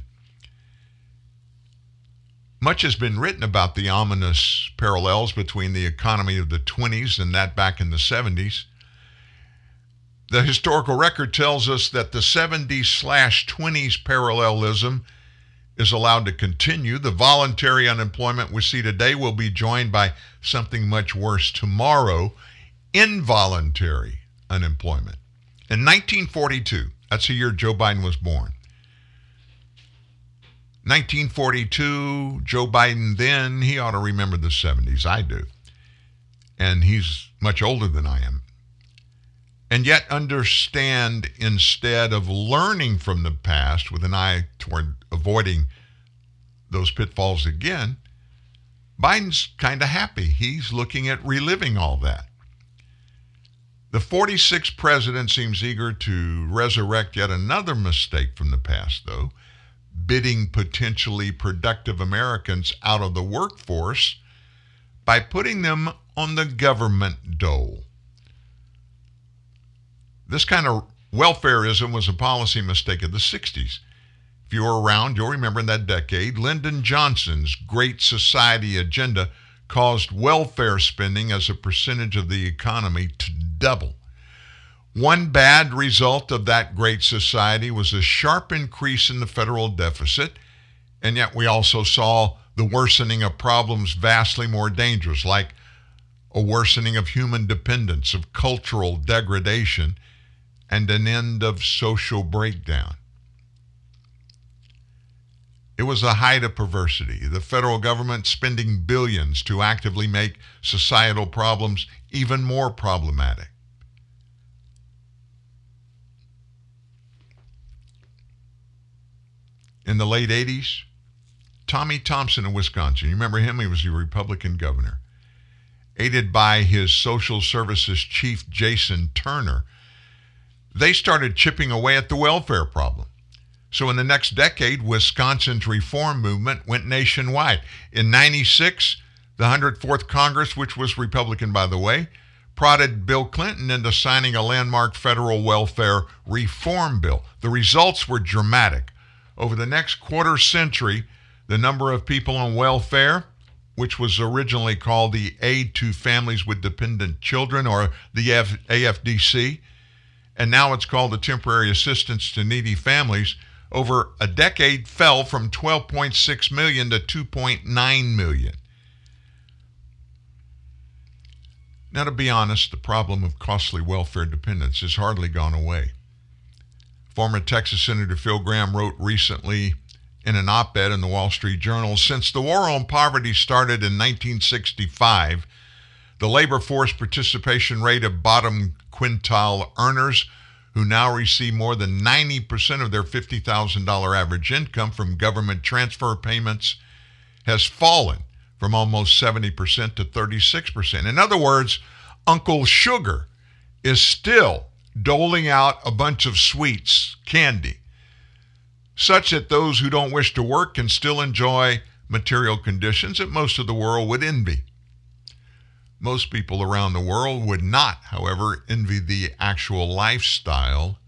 Much has been written about the ominous parallels between the economy of the 20s and that back in the 70s. The historical record tells us that the 70s/20s parallelism is allowed to continue. The voluntary unemployment we see today will be joined by something much worse tomorrow, involuntary unemployment. In 1942, that's the year Joe Biden was born. 1942, Joe Biden then, he ought to remember the 70s. I do. And he's much older than I am. And yet understand, instead of learning from the past with an eye toward avoiding those pitfalls again, Biden's kind of happy. He's looking at reliving all that. The 46th president seems eager to resurrect yet another mistake from the past, though, bidding potentially productive Americans out of the workforce by putting them on the government dole. This kind of welfareism was a policy mistake of the 60s. If you were around, you'll remember in that decade, Lyndon Johnson's Great Society agenda caused welfare spending as a percentage of the economy to double. One bad result of that Great Society was a sharp increase in the federal deficit, and yet we also saw the worsening of problems vastly more dangerous, like a worsening of human dependence, of cultural degradation, and an end of social breakdown. It was the height of perversity, the federal government spending billions to actively make societal problems even more problematic. In the late 80s, Tommy Thompson of Wisconsin, you remember him? He was the Republican governor. Aided by his social services chief, Jason Turner, they started chipping away at the welfare problem. So in the next decade, Wisconsin's reform movement went nationwide. In 96, the 104th Congress, which was Republican, by the way, prodded Bill Clinton into signing a landmark federal welfare reform bill. The results were dramatic. Over the next quarter century, the number of people on welfare, which was originally called the Aid to Families with Dependent Children, or the AFDC, and now it's called the Temporary Assistance to Needy Families, over a decade fell from 12.6 million to 2.9 million. Now, to be honest, the problem of costly welfare dependence has hardly gone away. Former Texas Senator Phil Graham wrote recently in an op-ed in the Wall Street Journal, since the war on poverty started in 1965, the labor force participation rate of bottom quintile earners, who now receive more than 90% of their $50,000 average income from government transfer payments, has fallen from almost 70% to 36%. In other words, Uncle Sugar is still doling out a bunch of sweets, candy, such that those who don't wish to work can still enjoy material conditions that most of the world would envy. Most people around the world would not, however, envy the actual lifestyle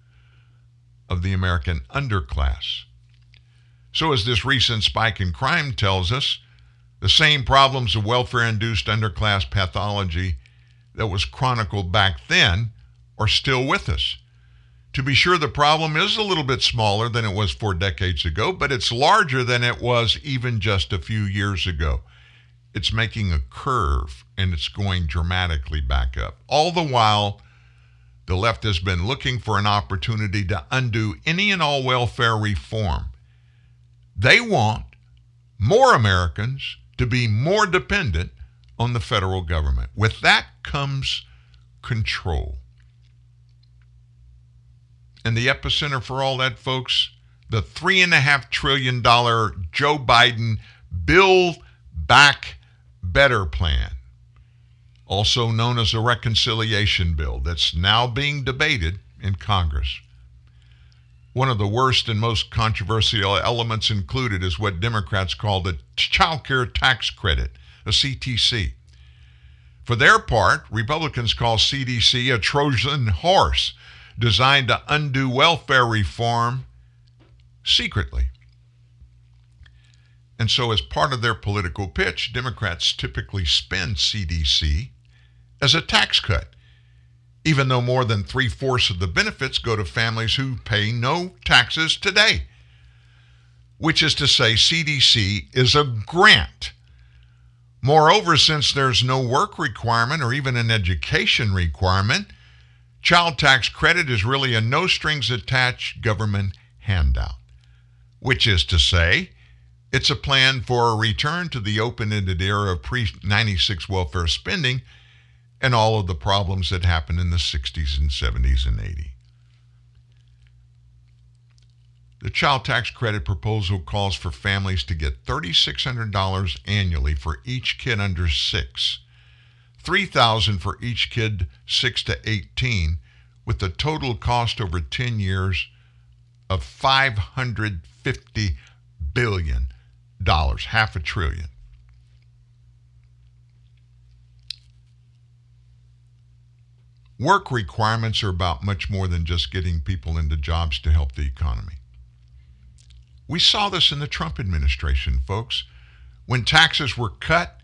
of the American underclass. So, as this recent spike in crime tells us, the same problems of welfare-induced underclass pathology that was chronicled back then are still with us. To be sure, the problem is a little bit smaller than it was 4 decades ago, but it's larger than it was even just a few years ago. It's making a curve, and it's going dramatically back up. All the while, the left has been looking for an opportunity to undo any and all welfare reform. They want more Americans to be more dependent on the federal government. With that comes control. And the epicenter for all that, folks, the $3.5 trillion Joe Biden Build Back Better plan, also known as the reconciliation bill, that's now being debated in Congress. One of the worst and most controversial elements included is what Democrats call the Child Care Tax Credit, a CTC. For their part, Republicans call CTC a Trojan horse designed to undo welfare reform secretly. And so as part of their political pitch, Democrats typically spin CDC as a tax cut, even though more than 3/4 of the benefits go to families who pay no taxes today, which is to say CDC is a grant. Moreover, since there's no work requirement or even an education requirement, child tax credit is really a no-strings-attached government handout, which is to say it's a plan for a return to the open-ended era of pre-96 welfare spending and all of the problems that happened in the 60s and 70s and 80s. The child tax credit proposal calls for families to get $3,600 annually for each kid under 6, $3,000 for each kid 6 to 18, with a total cost over 10 years of $550 billion. Half a trillion. Work requirements are about much more than just getting people into jobs to help the economy. We saw this in the Trump administration, folks. When taxes were cut,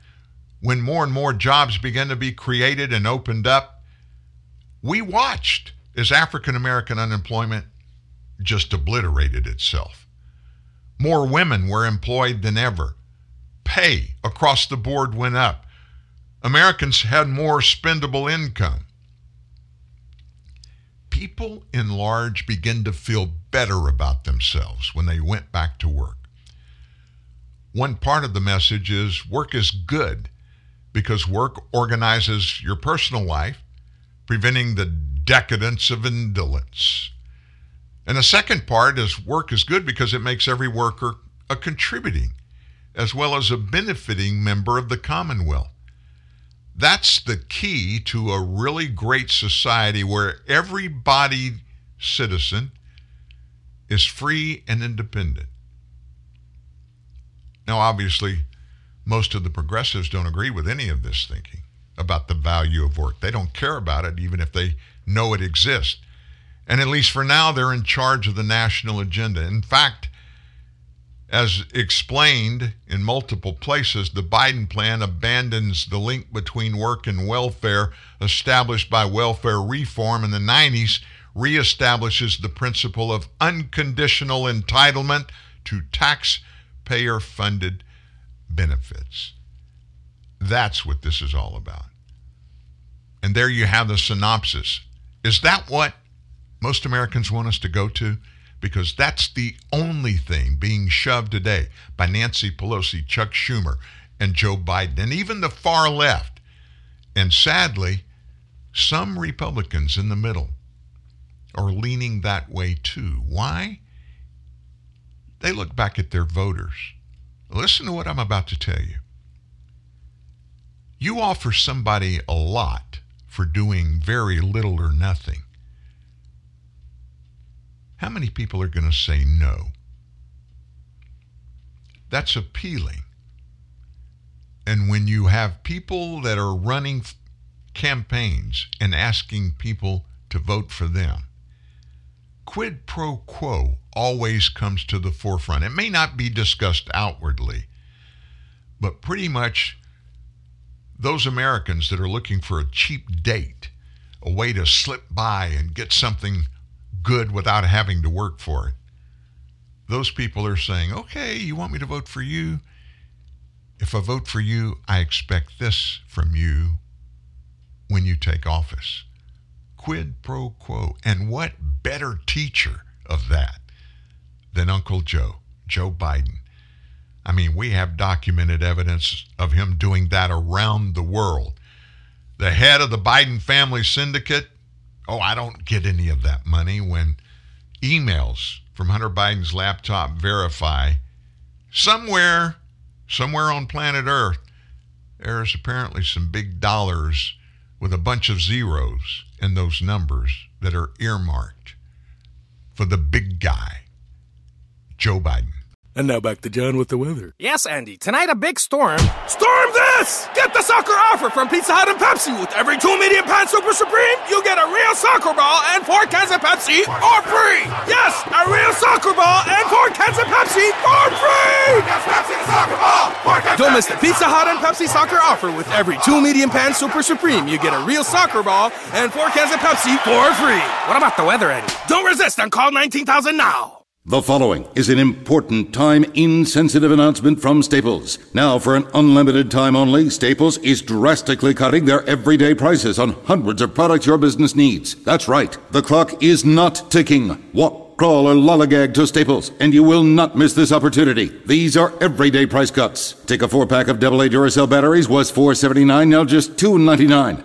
when more and more jobs began to be created and opened up, we watched as African American unemployment just obliterated itself. More women were employed than ever. Pay across the board went up. Americans had more spendable income. People in large begin to feel better about themselves when they went back to work. One part of the message is work is good because work organizes your personal life, preventing the decadence of indolence. And the second part is work is good because it makes every worker a contributing as well as a benefiting member of the Commonwealth. That's the key to a really great society where everybody citizen is free and independent. Now, obviously, most of the progressives don't agree with any of this thinking about the value of work. They don't care about it, even if they know it exists. And at least for now, they're in charge of the national agenda. In fact, as explained in multiple places, the Biden plan abandons the link between work and welfare established by welfare reform in the 90s, reestablishes the principle of unconditional entitlement to taxpayer-funded benefits. That's what this is all about. And there you have the synopsis. Is that what most Americans want us to go to? Because that's the only thing being shoved today by Nancy Pelosi, Chuck Schumer, and Joe Biden, and even the far left. And sadly, some Republicans in the middle are leaning that way too. Why? They look back at their voters. Listen to what I'm about to tell you. You offer somebody a lot for doing very little or nothing. How many people are going to say no? That's appealing. And when you have people that are running campaigns and asking people to vote for them, quid pro quo always comes to the forefront. It may not be discussed outwardly, but pretty much those Americans that are looking for a cheap date, a way to slip by and get something good without having to work for it, those people are saying, okay, you want me to vote for you? If I vote for you, I expect this from you when you take office. Quid pro quo. And what better teacher of that than Uncle Joe, Joe Biden? I mean, we have documented evidence of him doing that around the world. The head of the Biden family syndicate, oh, I don't get any of that money, when emails from Hunter Biden's laptop verify somewhere on planet Earth, there's apparently some big dollars with a bunch of zeros in those numbers that are earmarked for the big guy, Joe Biden. And now back to John with the weather. Yes, Andy. Tonight a big storm. Storm this! Get the soccer offer from Pizza Hut and Pepsi. With every 2 medium pan Super Supreme, you get a real soccer ball and 4 cans of Pepsi for free. Yes, a real soccer ball and 4 cans of Pepsi for free. Yes, Pepsi the soccer ball. 4 cans. Don't miss the Pizza Hut and Pepsi soccer offer. With every 2 medium pan Super Supreme, you get a real soccer ball and 4 cans of Pepsi for free. What about the weather, Andy? Don't resist and call 19,000 now. The following is an important time-insensitive announcement from Staples. Now, for an unlimited time only, Staples is drastically cutting their everyday prices on hundreds of products your business needs. That's right. The clock is not ticking. Walk, crawl, or lollygag to Staples, and you will not miss this opportunity. These are everyday price cuts. Take a 4-pack of AA Duracell batteries was $4.79, now just $2.99.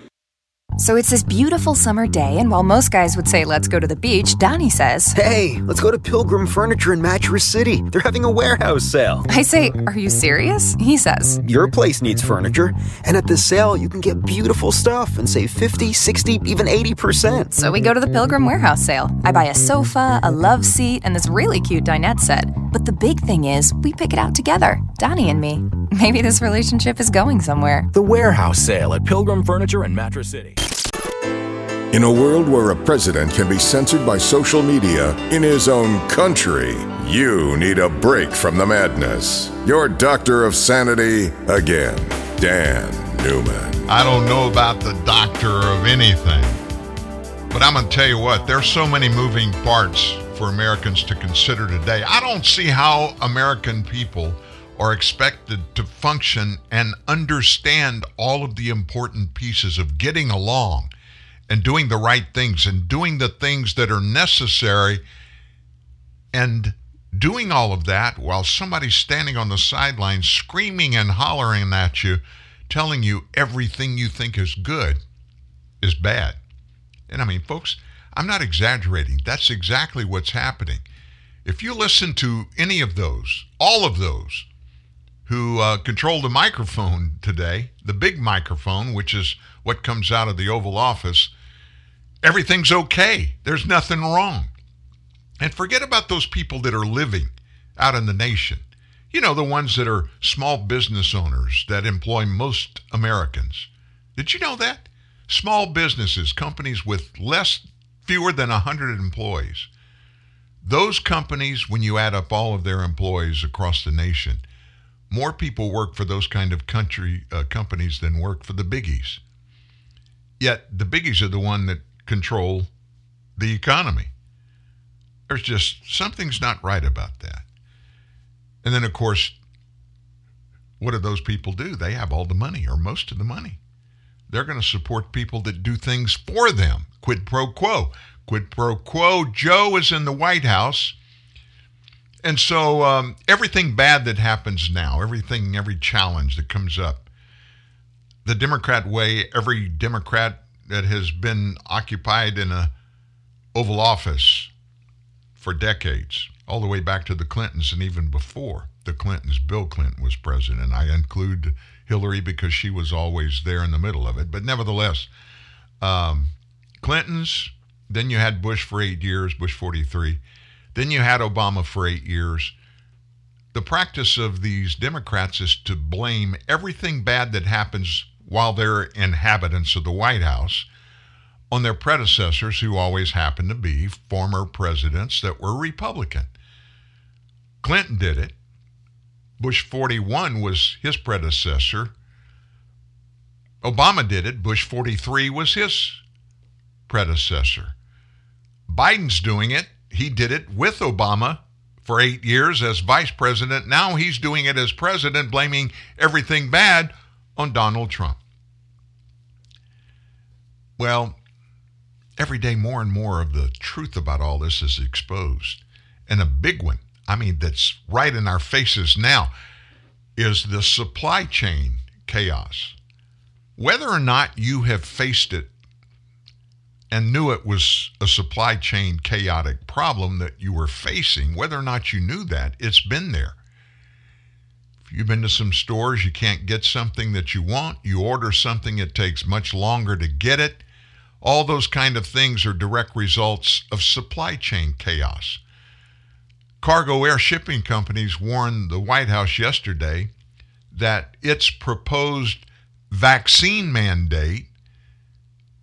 So it's this beautiful summer day, and while most guys would say, let's go to the beach, Donnie says, hey, let's go to Pilgrim Furniture in Mattress City. They're having a warehouse sale. I say, are you serious? He says, your place needs furniture, and at this sale, you can get beautiful stuff and save 50, 60, even 80%. So we go to the Pilgrim warehouse sale. I buy a sofa, a love seat, and this really cute dinette set. But the big thing is, we pick it out together, Donnie and me. Maybe this relationship is going somewhere. The warehouse sale at Pilgrim Furniture in Mattress City. In a world where a president can be censored by social media in his own country, you need a break from the madness. Your doctor of sanity again, Dan Newman. I don't know about the doctor of anything, but I'm going to tell you what, there's so many moving parts for Americans to consider today. I don't see how American people are expected to function and understand all of the important pieces of getting along and doing the right things and doing the things that are necessary and doing all of that while somebody's standing on the sidelines screaming and hollering at you, telling you everything you think is good is bad. And I mean, folks, I'm not exaggerating. That's exactly what's happening. If you listen to any of those, all of those, who control the microphone today, the big microphone, which is what comes out of the Oval Office, everything's okay. There's nothing wrong. And forget about those people that are living out in the nation. You know, the ones that are small business owners that employ most Americans. Did you know that? Small businesses, companies with fewer than 100 employees. Those companies, when you add up all of their employees across the nation, more people work for those kind of companies than work for the biggies. Yet the biggies are the one that control the economy. There's just something's not right about that. And then, of course, what do those people do? They have all the money or most of the money. They're going to support people that do things for them. Quid pro quo. Quid pro quo. Joe is in the White House. And so everything bad that happens now, every challenge that comes up, the Democrat way, every Democrat that has been occupied in a Oval Office for decades, all the way back to the Clintons and even before the Clintons, Bill Clinton was president. I include Hillary because she was always there in the middle of it. But nevertheless, Clintons, then you had Bush for 8 years, Bush 43. Then you had Obama for 8 years. The practice of these Democrats is to blame everything bad that happens while they're inhabitants of the White House on their predecessors, who always happen to be former presidents that were Republican. Clinton did it. Bush 41 was his predecessor. Obama did it. Bush 43 was his predecessor. Biden's doing it. He did it with Obama for 8 years as vice president. Now he's doing it as president, blaming everything bad on Donald Trump. Well, every day more and more of the truth about all this is exposed. And a big one, I mean, that's right in our faces now. is the supply chain chaos. Whether or not you have faced it and knew it was a supply chain chaotic problem that you were facing, whether or not you knew that, it's been there. If you've been to some stores, you can't get something that you want, you order something, it takes much longer to get it. All those kind of things are direct results of supply chain chaos. Cargo air shipping companies warned the White House yesterday that its proposed vaccine mandate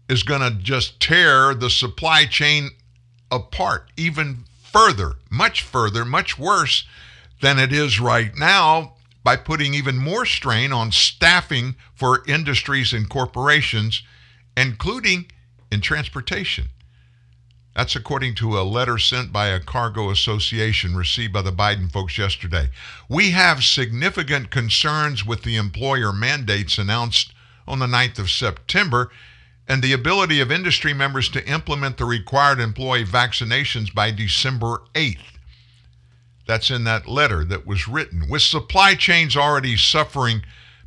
is going to just tear the supply chain apart even further, much worse than it is right now, by putting even more strain on staffing for industries and corporations, including in transportation. That's according to a letter sent by a cargo association received by the Biden folks yesterday. We have significant concerns with the employer mandates announced on the 9th of September and the ability of industry members to implement the required employee vaccinations by December 8th. That's in that letter that was written. With supply chains already suffering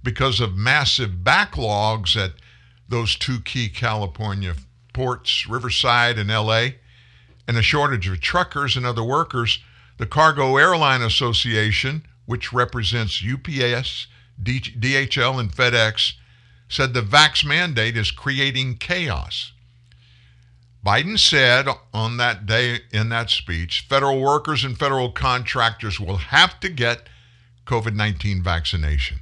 because of massive backlogs at those two key California ports, Riverside and L.A., and a shortage of truckers and other workers, the Cargo Airline Association, which represents UPS, DHL, and FedEx, said the vax mandate is creating chaos. Biden said on that day in that speech, federal workers and federal contractors will have to get COVID-19 vaccination.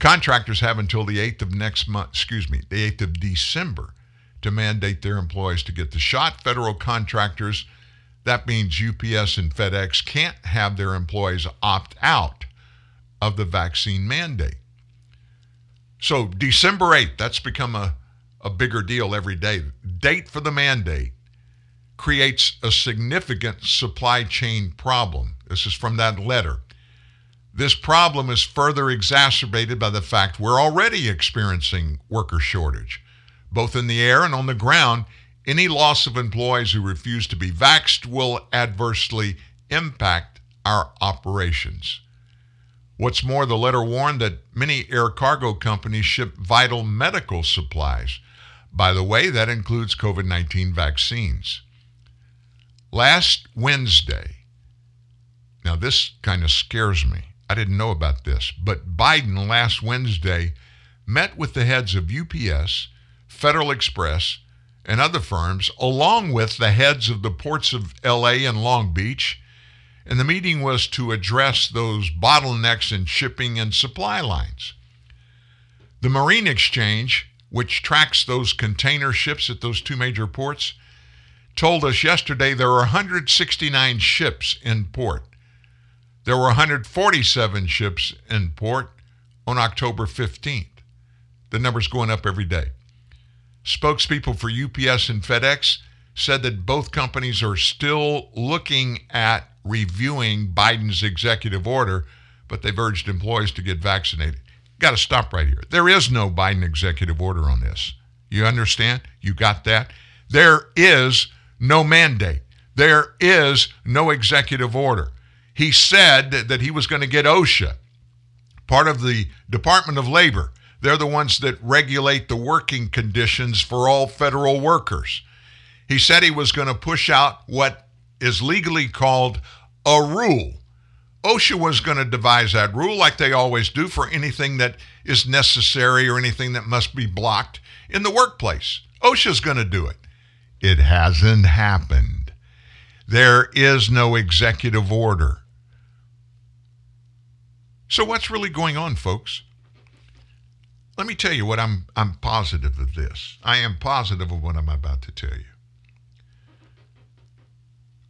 Contractors have until the 8th of next month, the 8th of December, to mandate their employees to get the shot. Federal contractors, that means UPS and FedEx, can't have their employees opt out of the vaccine mandate. So December 8th, that's become a bigger deal every day. Date for the mandate creates a significant supply chain problem. This is from that letter. This problem is further exacerbated by the fact we're already experiencing worker shortage, both in the air and on the ground. Any loss of employees who refuse to be vaxxed will adversely impact our operations. What's more, the letter warned that many air cargo companies ship vital medical supplies. By the way, that includes COVID-19 vaccines. Last Wednesday, now this kind of scares me. I didn't know about this, but Biden last Wednesday met with the heads of UPS, Federal Express, and other firms, along with the heads of the ports of L.A. and Long Beach, and the meeting was to address those bottlenecks in shipping and supply lines. The Marine Exchange, which tracks those container ships at those two major ports, told us yesterday there were 169 ships in port. There were 147 ships in port on October 15th. The number's going up every day. Spokespeople for UPS and FedEx said that both companies are still looking at reviewing Biden's executive order, but they've urged employees to get vaccinated. Got to stop right here. There is no Biden executive order on this. You understand? You got that? There is no mandate. There is no executive order. He said that he was going to get OSHA, part of the Department of Labor. They're the ones that regulate the working conditions for all federal workers. He said he was going to push out what is legally called a rule. OSHA was going to devise that rule like they always do for anything that is necessary or anything that must be blocked in the workplace. OSHA's going to do it. It hasn't happened. There is no executive order. So what's really going on, folks? Let me tell you what I'm positive of this. I am positive of what I'm about to tell you.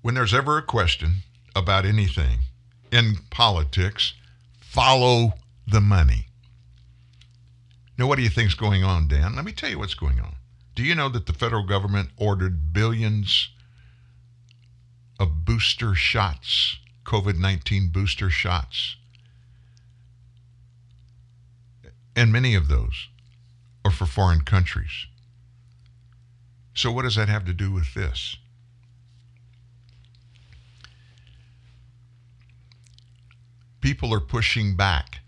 When there's ever a question about anything in politics, follow the money. Now, what do you think's going on, Dan? Let me tell you what's going on. Do you know that the federal government ordered billions of booster shots, COVID-19 booster shots? And many of those are for foreign countries. So what does that have to do with this? People are pushing back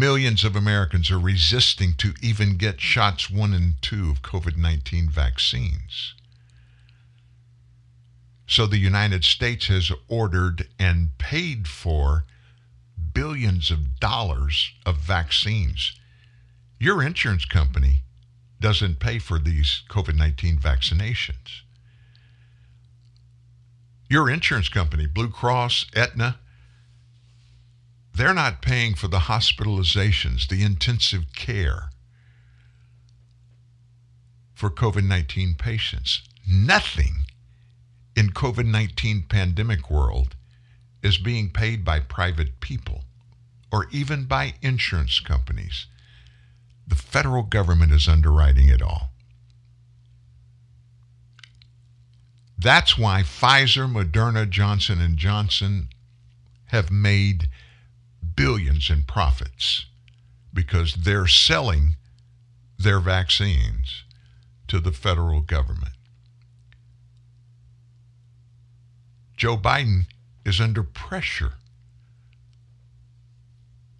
Millions of Americans are resisting to even get shots 1 and 2 of COVID-19 vaccines. So the United States has ordered and paid for billions of dollars of vaccines. Your insurance company doesn't pay for these COVID-19 vaccinations. Your insurance company, Blue Cross, Aetna, they're not paying for the hospitalizations, the intensive care for COVID-19 patients. Nothing in COVID-19 pandemic world is being paid by private people or even by insurance companies. The federal government is underwriting it all. That's why Pfizer, Moderna, Johnson & Johnson have made billions in profits, because they're selling their vaccines to the federal government. Joe Biden is under pressure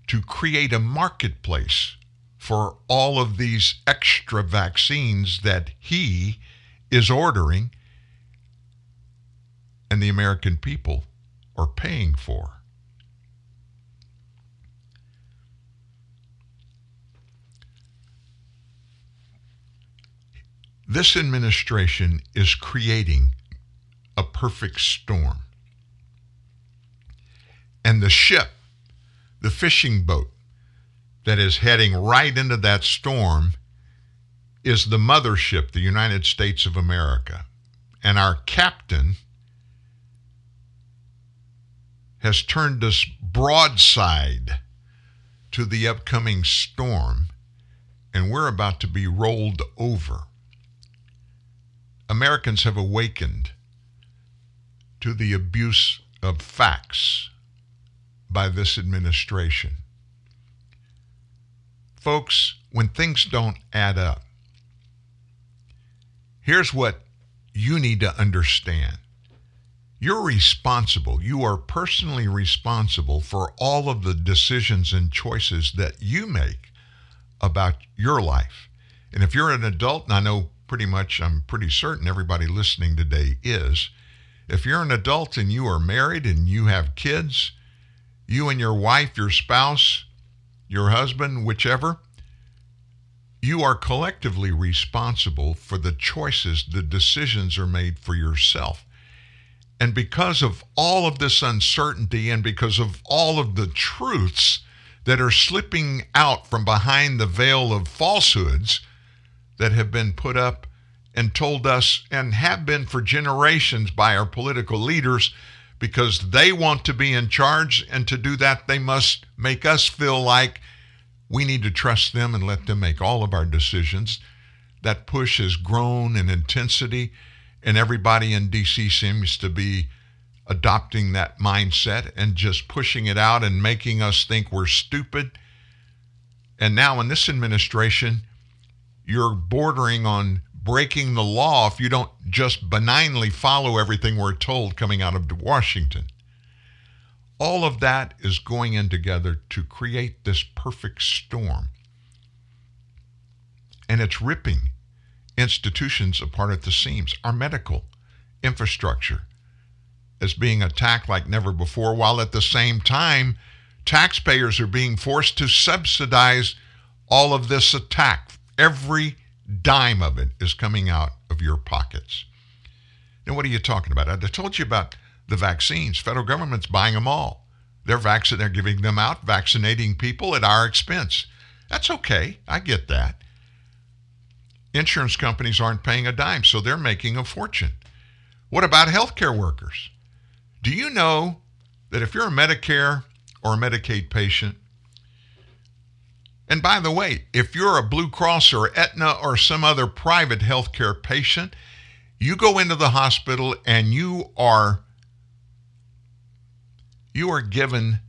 to create a marketplace for all of these extra vaccines that he is ordering and the American people are paying for. This administration is creating a perfect storm. And the ship, the fishing boat that is heading right into that storm is the mothership, the United States of America. And our captain has turned us broadside to the upcoming storm, and we're about to be rolled over. Americans have awakened to the abuse of facts by this administration. Folks, when things don't add up, here's what you need to understand. You're responsible. You are personally responsible for all of the decisions and choices that you make about your life. And if you're an adult, and I know I'm pretty certain everybody listening today is. If you're an adult and you are married and you have kids, you and your wife, your spouse, your husband, whichever, you are collectively responsible for the choices, the decisions are made for yourself. And because of all of this uncertainty and because of all of the truths that are slipping out from behind the veil of falsehoods that have been put up and told us and have been for generations by our political leaders, because they want to be in charge, and to do that they must make us feel like we need to trust them and let them make all of our decisions. That push has grown in intensity, and everybody in D.C. seems to be adopting that mindset and just pushing it out and making us think we're stupid. And now in this administration, you're bordering on breaking the law if you don't just benignly follow everything we're told coming out of Washington. All of that is going in together to create this perfect storm. And it's ripping institutions apart at the seams. Our medical infrastructure is being attacked like never before, while at the same time, taxpayers are being forced to subsidize all of this attack. Every dime of it is coming out of your pockets. Now, what are you talking about? I told you about the vaccines. Federal government's buying them all. They're giving them out, vaccinating people at our expense. That's okay. I get that. Insurance companies aren't paying a dime, so they're making a fortune. What about healthcare workers? Do you know that if you're a Medicare or a Medicaid patient, and by the way, if you're a Blue Cross or Aetna or some other private healthcare patient, you go into the hospital and you are given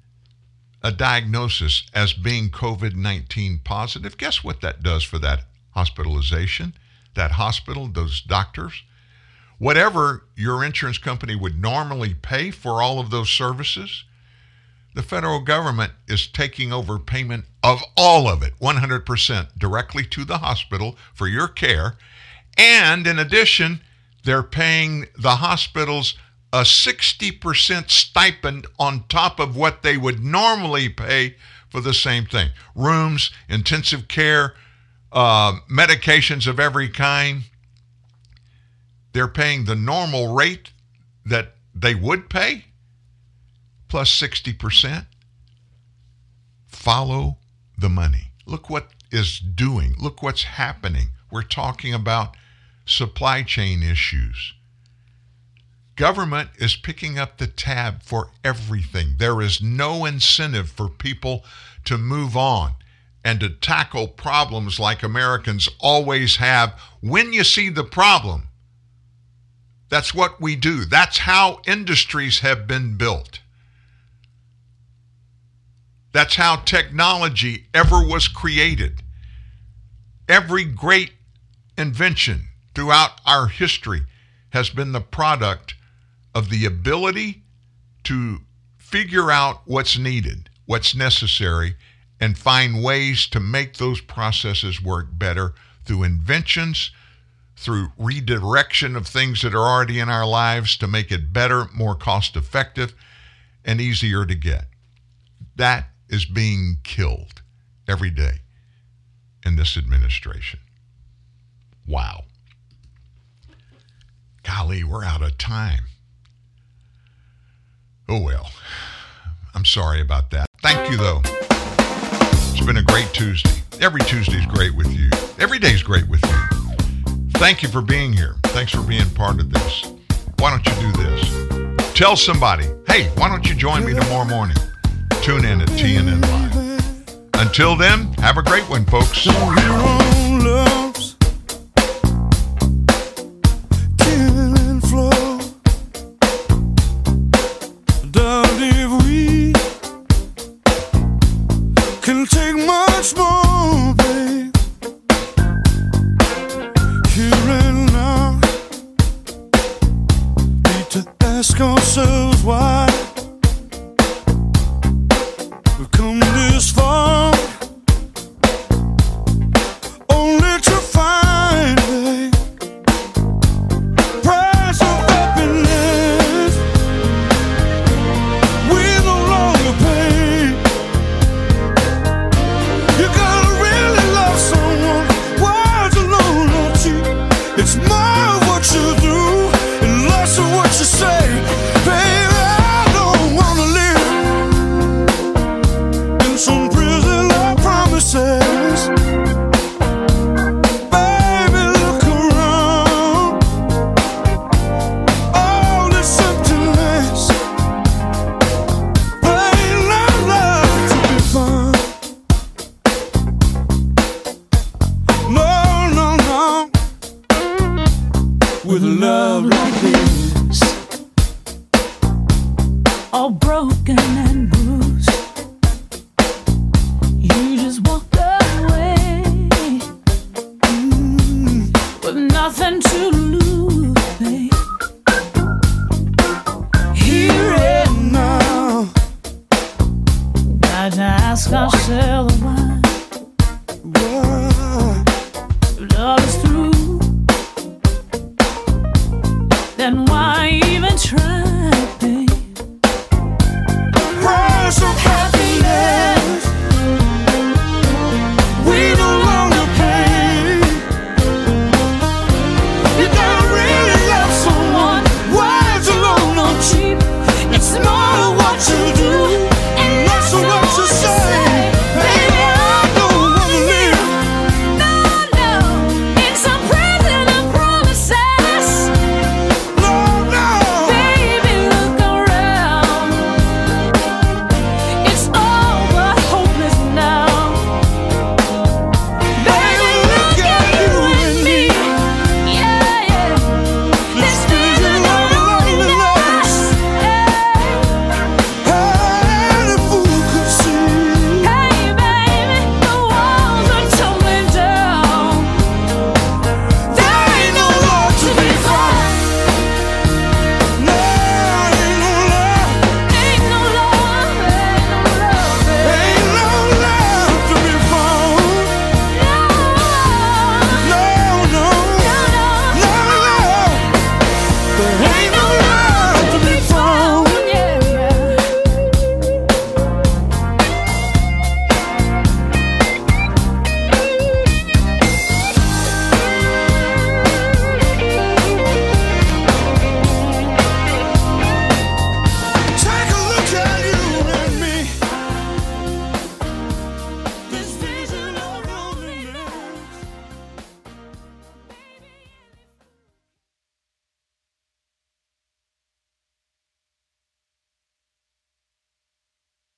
a diagnosis as being COVID-19 positive. Guess what that does for that hospitalization, that hospital, those doctors? Whatever your insurance company would normally pay for all of those services, The federal government is taking over payment of all of it, 100% directly to the hospital for your care. And in addition, they're paying the hospitals a 60% stipend on top of what they would normally pay for the same thing. Rooms, intensive care, medications of every kind. They're paying the normal rate that they would pay, plus 60%. Follow the money. Look what is doing. Look what's happening. We're talking about supply chain issues. Government is picking up the tab for everything. There is no incentive for people to move on and to tackle problems like Americans always have. When you see the problem, that's what we do. That's how industries have been built. That's how technology ever was created. Every great invention throughout our history has been the product of the ability to figure out what's needed, what's necessary, and find ways to make those processes work better through inventions, through redirection of things that are already in our lives to make it better, more cost-effective, and easier to get. That is being killed every day in this administration. Wow. Golly, we're out of time. Oh, well. I'm sorry about that. Thank you, though. It's been a great Tuesday. Every Tuesday's great with you. Every day's great with you. Thank you for being here. Thanks for being part of this. Why don't you do this? Tell somebody, hey, why don't you join me tomorrow morning? Tune in at TNN Live. Until then, have a great one, folks. Ask ourselves why.